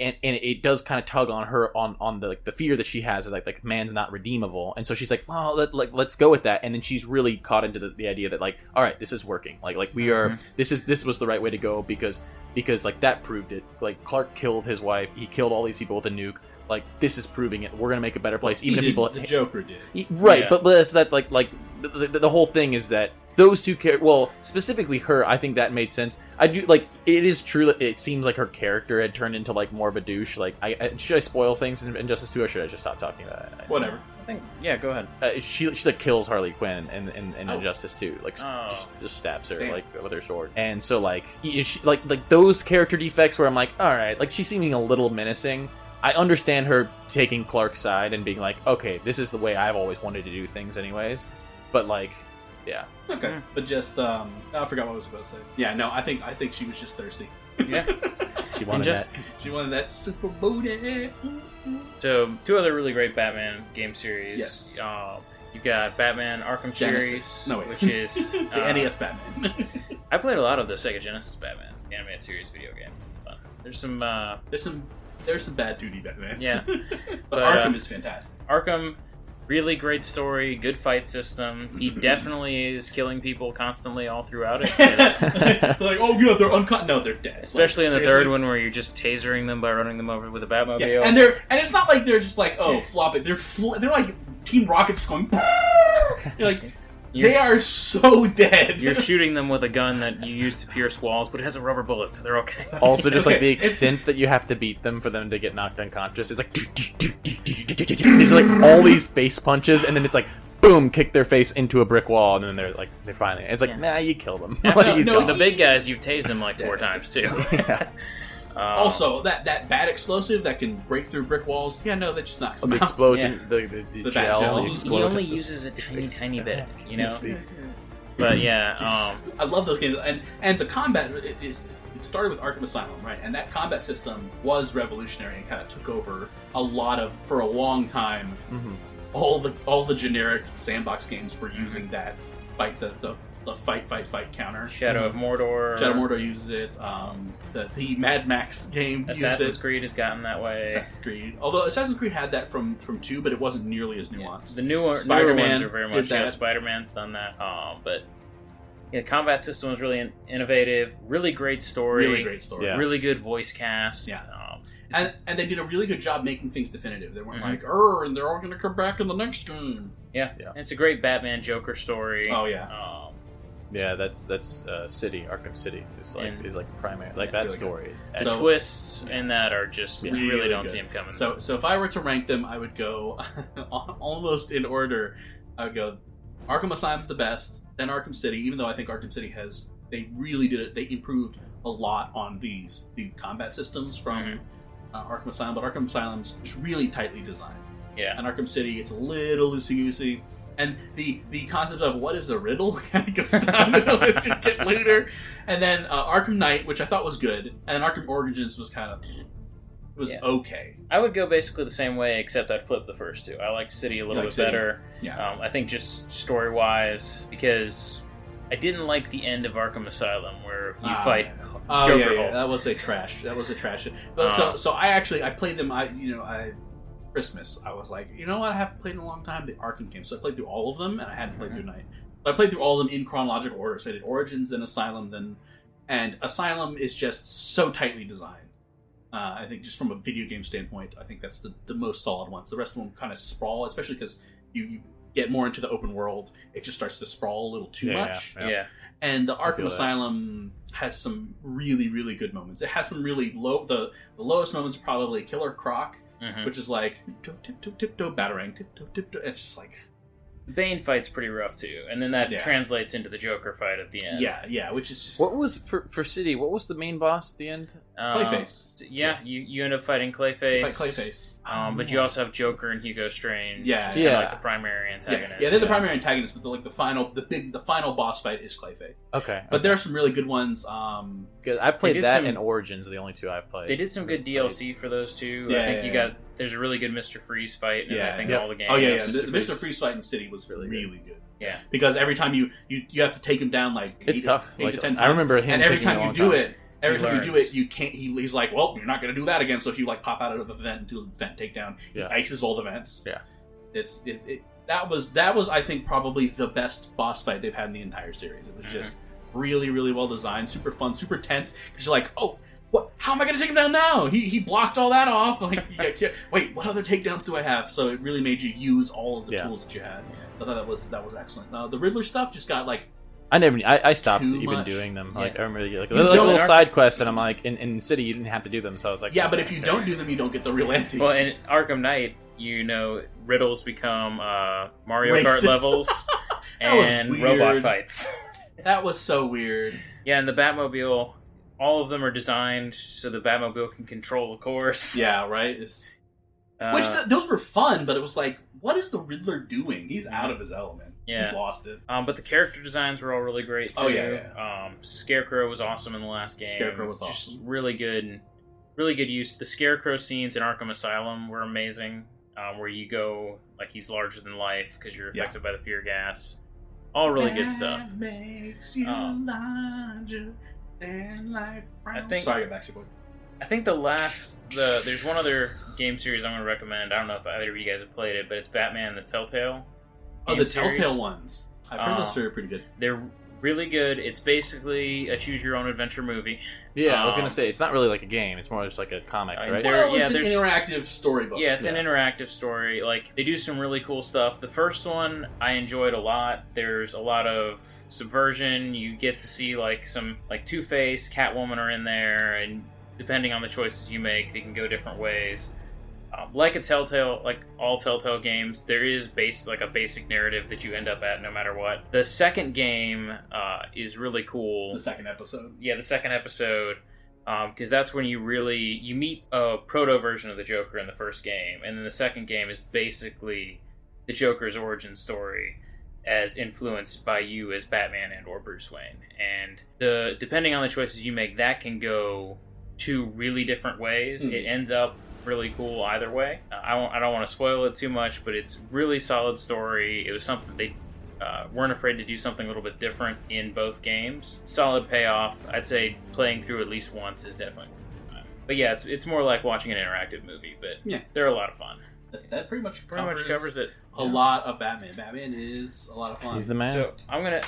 And it does kind of tug on her on the like the fear that she has is like man's not redeemable, and so she's like, well, let's go with that, and then she's really caught into the idea that like, all right, this is working, like we are, this was the right way to go because like that proved it, like Clark killed his wife, he killed all these people with a nuke, like this is proving it, we're gonna make a better place, even if people the Joker did right, but that's that like the whole thing is that. Those two characters, well, specifically her, I think that made sense. I do, like, it is true that it seems like her character had turned into, like, more of a douche. Like, should I spoil things in Justice 2, or should I just stop talking about it? Whatever. I think, yeah, go ahead. She like, kills Harley Quinn in Injustice 2. Like, just stabs her, like, with her sword. And so, like, those character defects where I'm like, all right, like, she's seeming a little menacing. I understand her taking Clark's side and being like, okay, this is the way I've always wanted to do things anyways. But, like... Yeah. Okay. Mm. But just I forgot what I was supposed to say. Yeah. No. I think she was just thirsty. Yeah. She wanted that super booty. So two other really great Batman game series. Yes. You've got Batman Arkham Genesis series, which is the NES Batman. I played a lot of the Sega Genesis Batman animated series video game. But there's some bad 2D Batmans. Yeah. but Arkham is fantastic. Arkham. Really great story, good fight system. He definitely is killing people constantly all throughout it. Like, oh yeah, they're uncut. No, they're dead. Especially like, in the third one where you're just tasering them by running them over with a Batmobile. Yeah, and it's not like they're just like, oh, flop it. They're like Team Rocket just going. You're like. They are so dead. You're shooting them with a gun that you use to pierce walls, but it has a rubber bullet, so they're okay. Also, just like the extent that you have to beat them for them to get knocked unconscious, it's like there's like all these face punches, and then it's like boom, kick their face into a brick wall, and then they're finally. It's like nah, you kill them. Yeah, like, no, the big guys, you've tased them like four times too. Yeah. Also, that bad explosive that can break through brick walls, that just knocks them out. The gel. He only uses it a tiny bit, But yeah, I love those games, and the combat. It started with Arkham Asylum, right? And that combat system was revolutionary and kind of took over for a long time. Mm-hmm. All the generic sandbox games were using that fight counter. Shadow of Mordor uses it. The Mad Max game used it. Assassin's Creed has gotten that way. Although Assassin's Creed had that from 2, but it wasn't nearly as nuanced. Yeah. The newer ones are very much Spider-Man's done that. But the combat system was really innovative. Really great story. Yeah. Really good voice cast. Yeah. And they did a really good job making things definitive. They weren't and they're all going to come back in the next game. Yeah. And it's a great Batman Joker story. Oh, yeah. That's City, Arkham City is primary. That story is excellent. The twists in that are just, you really don't see them coming. So if I were to rank them, I would go almost in order. I would go Arkham Asylum's the best, then Arkham City, even though I think Arkham City they really did it. They improved a lot on the combat systems from... Arkham Asylum, but Arkham Asylum's just really tightly designed. Yeah. And Arkham City, it's a little loosey-goosey. And the concept of what is a riddle kind of goes down to the list and get looter. And then Arkham Knight, which I thought was good, and Arkham Origins was kind of... okay. I would go basically the same way, except I'd flip the first two. I like City a little bit better. Yeah. I think just story-wise, because I didn't like the end of Arkham Asylum, where you fight... Joker Hulk. That was a trash. But so I played them. Christmas, I was like, what? I haven't played in a long time the Arkham games, so I played through all of them, and I hadn't played through Knight. But I played through all of them in chronological order. So I did Origins, then Asylum, and Asylum is just so tightly designed. I think just from a video game standpoint, I think that's the most solid ones. The rest of them kind of sprawl, especially because you get more into the open world, it just starts to sprawl a little too much. Yeah. And the Arkham Asylum has some really, really good moments. It has some really low... The lowest moments are probably Killer Croc, which is like, tip-toe, batarang, tip-toe, tip-toe. It's just like... The Bane fight's pretty rough, too. And then that translates into the Joker fight at the end. Yeah, which is just... What was, for City, what was the main boss at the end? Clayface. Yeah, you end up fighting Clayface. But you also have Joker and Hugo Strange. Yeah. Like the primary antagonists. Yeah, they're the primary antagonists, but the final boss fight is Clayface. Okay. But there are some really good ones. I've played that and Origins are the only two I've played. They did some good DLC for those two. Yeah, I think there's a really good Mr. Freeze fight, and I think all the games. Oh yeah, Mr. Freeze fight in City was really good. Yeah, because every time you have to take him down, like it's tough. 8 to 10 times. I remember him. And every time you do it, you can't. He's like, well, you're not going to do that again. So if you pop out of the vent and do a vent takedown, he ices all the vents. Yeah, that was I think probably the best boss fight they've had in the entire series. It was just really, really well designed, super fun, super tense because you're like, oh. What? How am I going to take him down now? He blocked all that off. Wait, what other takedowns do I have? So it really made you use all of the tools that you had. So I thought that was excellent. The Riddler stuff just got I stopped even doing them. Yeah. I remember little side quests, and I'm like, in City you didn't have to do them. So I was like, but if you don't do them, you don't get the real ending. Well, in Arkham Knight, riddles become Mario Kart levels and robot fights. That was so weird. Yeah, and the Batmobile. All of them are designed so the Batmobile can control the course. Yeah, right? Those were fun, but it was like, what is the Riddler doing? He's out of his element. Yeah. He's lost it. But the character designs were all really great, too. Oh, yeah. Scarecrow was awesome in the last game. Just really good. Really good use. The Scarecrow scenes in Arkham Asylum were amazing, where you go, he's larger than life because you're affected by the fear gas. All really good stuff. That makes you larger. I think there's one other game series I'm going to recommend. I don't know if either of you guys have played it, but it's Batman the Telltale. Oh, the Telltale series. Ones. I've heard those two are pretty good. They're really good. It's basically a choose-your-own-adventure movie. Yeah, I was going to say, it's not really like a game. It's more just like a comic, right? It's an interactive storybook. Yeah, it's an interactive story. They do some really cool stuff. The first one, I enjoyed a lot. There's a lot of subversion. You get to see, some Two-Face, Catwoman are in there, and depending on the choices you make, they can go different ways. All Telltale games, there is a basic narrative that you end up at no matter what. The second game is really cool. The second episode. because that's when you meet a proto version of the Joker in the first game, and then the second game is basically the Joker's origin story as influenced by you as Batman and or Bruce Wayne. And depending on the choices you make, that can go two really different ways. Mm-hmm. It ends up really cool either way. I don't want to spoil it too much, but it's really solid story. It was something they weren't afraid to do something a little bit different in both games. Solid payoff. I'd say playing through at least once is definitely worth it. But yeah, it's more like watching an interactive movie, but yeah, they're a lot of fun. That pretty much covers it. A lot of Batman. Batman is a lot of fun. He's the man. So I'm gonna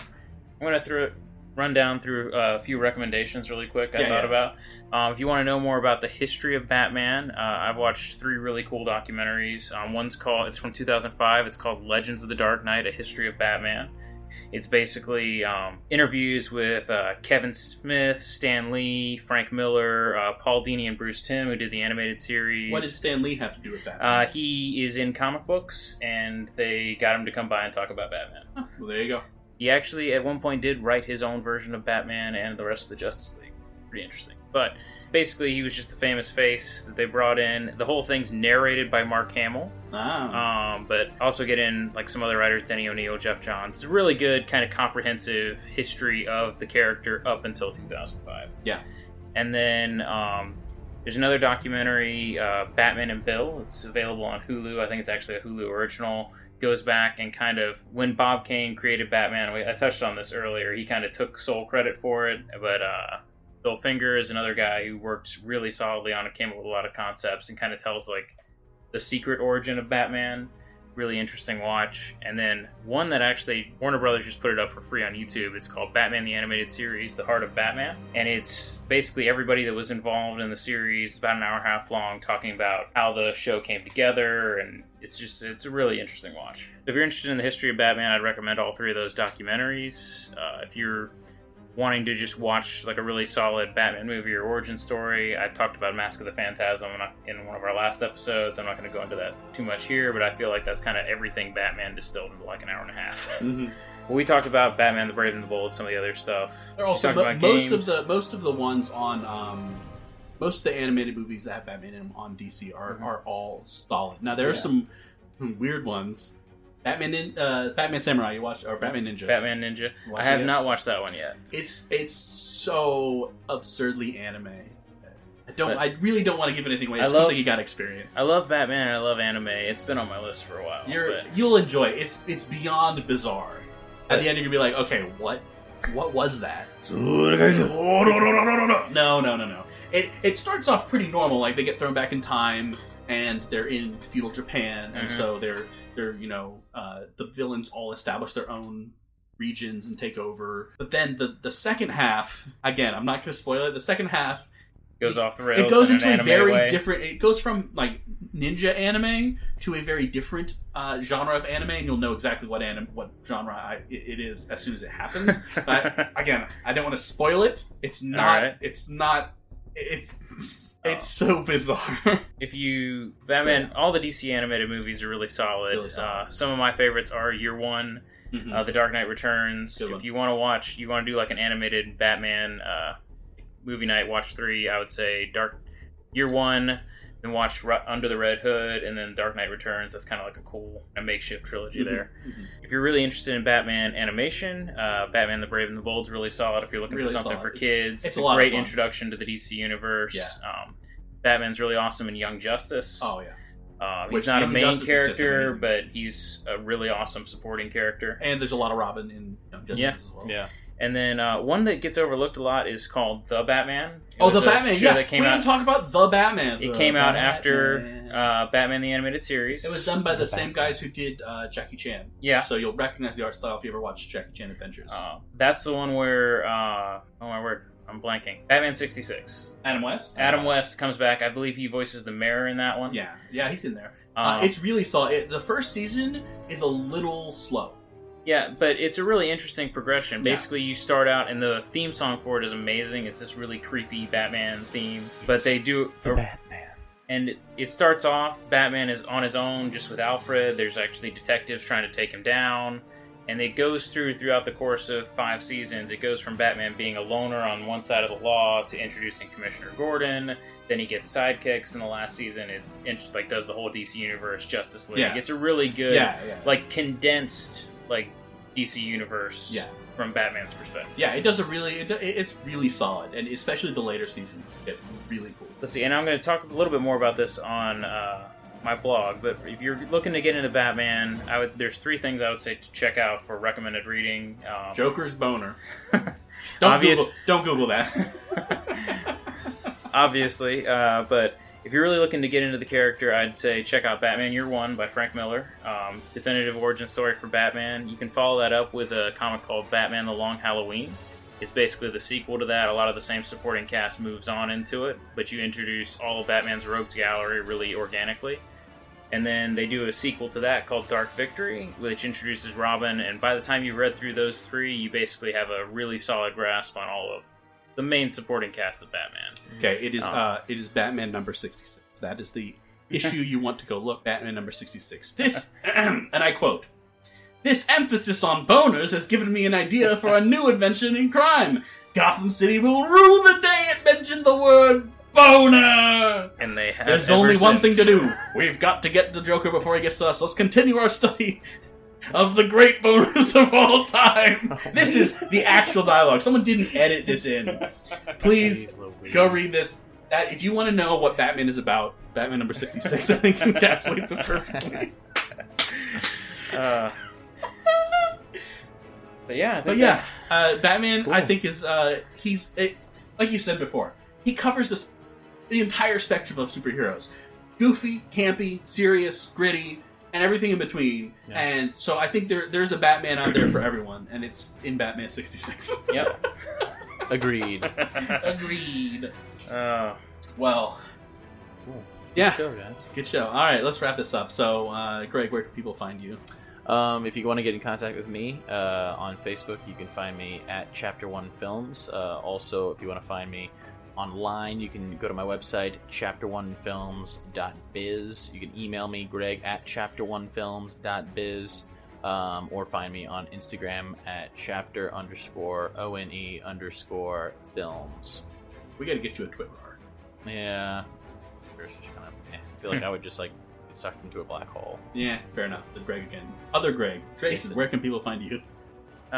run down through a few recommendations really quick. I thought about if you want to know more about the history of Batman, I've watched three really cool documentaries. It's from 2005. It's called Legends of the Dark Knight: A History of Batman. It's basically interviews with Kevin Smith, Stan Lee, Frank Miller, Paul Dini, and Bruce Timm, who did the animated series. What does Stan Lee have to do with Batman? He is in comic books, and they got him to come by and talk about Batman. Huh. Well, there you go. He actually, at one point, did write his own version of Batman and the rest of the Justice League. Pretty interesting. But basically, he was just a famous face that they brought in. The whole thing's narrated by Mark Hamill. But also get in like some other writers, Denny O'Neil, Jeff Johns. It's a really good kind of comprehensive history of the character up until 2005. Yeah. And then there's another documentary, Batman and Bill. It's available on Hulu. I think it's actually a Hulu original. Goes back and kind of when Bob Kane created Batman, I touched on this earlier, he kind of took sole credit for it, but Bill Finger is another guy who worked really solidly on it, came up with a lot of concepts and kind of tells like the secret origin of Batman. Really interesting watch. And then one that actually Warner Brothers just put it up for free on YouTube. It's called Batman the Animated Series, The Heart of Batman. And it's basically everybody that was involved in the series, about an hour and a half long, talking about how the show came together. And it's a really interesting watch. If you're interested in the history of Batman, I'd recommend all three of those documentaries. If you're wanting to just watch like a really solid Batman movie or origin story, I talked about Mask of the Phantasm in one of our last episodes. I'm not going to go into that too much here, but I feel like that's kind of everything Batman distilled into like an hour and a half. Mm-hmm. Well, we talked about Batman the Brave and the Bold, some of the other stuff. They're also about games. Most of the ones on most of the animated movies that have Batman in them on DC are all solid. Now there are some weird ones. Batman Samurai, you watched, or Batman Ninja. I have not watched that one yet. It's so absurdly anime. I really don't want to give anything away. It's something you got to experience. I love Batman and I love anime. It's been on my list for a while. You'll enjoy it. It's beyond bizarre. At the end, you're gonna be like, okay, what was that? No. It starts off pretty normal. Like they get thrown back in time, and they're in feudal Japan, and so they're the villains all establish their own regions and take over. But then the second half, again, I'm not going to spoil it. The second half goes off the rails. It goes into a very different. It goes from like ninja anime to a very different genre of anime, and you'll know exactly what genre it is as soon as it happens. But again, I don't want to spoil it. It's not. Right. It's not. It's so bizarre. All the DC animated movies are really solid. Some of my favorites are Year One, The Dark Knight Returns. If you want to watch, you want to do like an animated Batman movie night, watch three. I would say Year One, then watch Under the Red Hood, and then Dark Knight Returns. That's kind of like a cool makeshift trilogy there. Mm-hmm. If you're really interested in Batman animation, Batman the Brave and the Bold is really solid. If you're looking for something for kids, it's a great introduction to the DC universe. Yeah. Batman's really awesome in Young Justice. Oh, yeah. He's not a main character, but he's a really awesome supporting character. And there's a lot of Robin in Young Justice as well. Yeah. And then one that gets overlooked a lot is called The Batman. The Batman, yeah. We didn't talk about The Batman. It came out after Batman the Animated Series. It was done by the same guys who did Jackie Chan. Yeah. So you'll recognize the art style if you ever watched Jackie Chan Adventures. That's the one where... oh, my word. I'm blanking. Batman 66. Adam West comes back. I believe he voices the mayor in that one. Yeah. Yeah, he's in there. It's really solid. The first season is a little slow. Yeah, but it's a really interesting progression. Basically, you start out, and the theme song for it is amazing. It's this really creepy Batman theme. But they do... Batman. And it starts off, Batman is on his own, just with Alfred. There's actually detectives trying to take him down. And it goes throughout the course of 5 seasons. It goes from Batman being a loner on one side of the law to introducing Commissioner Gordon. Then he gets sidekicks in the last season. It like does the whole DC Universe, Justice League. Yeah. It's a really good, like condensed, like DC Universe from Batman's perspective. Yeah, it does a really, it's really solid, and especially the later seasons get really cool. Let's see, and I'm going to talk a little bit more about this on my blog, but if you're looking to get into Batman, there's 3 things I would say to check out for recommended reading. Joker's boner. Don't Google that. Obviously, but if you're really looking to get into the character, I'd say check out Batman Year One by Frank Miller. Definitive origin story for Batman. You can follow that up with a comic called Batman the Long Halloween. It's basically the sequel to that. A lot of the same supporting cast moves on into it, but you introduce all of Batman's rogues gallery really organically. And then they do a sequel to that called Dark Victory, which introduces Robin, and by the time you've read through those 3, you basically have a really solid grasp on all of the main supporting cast of Batman. Okay, it is Batman number 66. That is the issue you want to go look. Batman number 66. This, and I quote, "This emphasis on boners has given me an idea for a new invention in crime. Gotham City will rue the day it mentioned the word boner." And they have. There's only one thing to do. We've got to get the Joker before he gets to us. Let's continue our study of the great boners of all time. This is the actual dialogue. Someone didn't edit this in. Please go read this. If you want to know what Batman is about, Batman number 66, I think encapsulates it perfectly. Batman, cool. I think like you said before, he covers the entire spectrum of superheroes. Goofy, campy, serious, gritty, and everything in between. Yeah. And so I think there's a Batman out there for everyone, and it's in Batman 66. Yep. Agreed. Well. Cool. Yeah. Good show, guys. Good show. All right, let's wrap this up. So, Greg, where can people find you? If you want to get in contact with me on Facebook, you can find me at Chapter One Films. Also, if you want to find me online, you can go to my website, chapteronefilms.biz. You can email me, Greg, at chapteronefilms.biz, or find me on Instagram at chapter_one_films. We got to get you a Twitter. Yeah. I feel like I would just like get sucked into a black hole. Yeah, fair enough. The Greg again. Other Greg. Jason, where can people find you?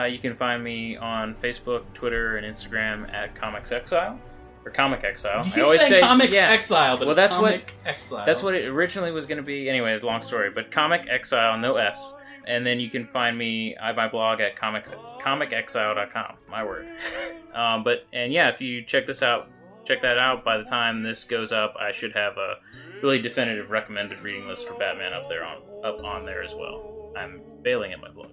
You can find me on Facebook, Twitter, and Instagram at Comics Exile. Or Comic Exile. I always say Comics Exile, but it's Comic Exile. That's what it originally was going to be. Anyway, long story. But Comic Exile, no S. And then you can find me at my blog at comicexile.com. My word. If you check that out. By the time this goes up, I should have a really definitive recommended reading list for Batman up on there as well. I'm failing at my blog.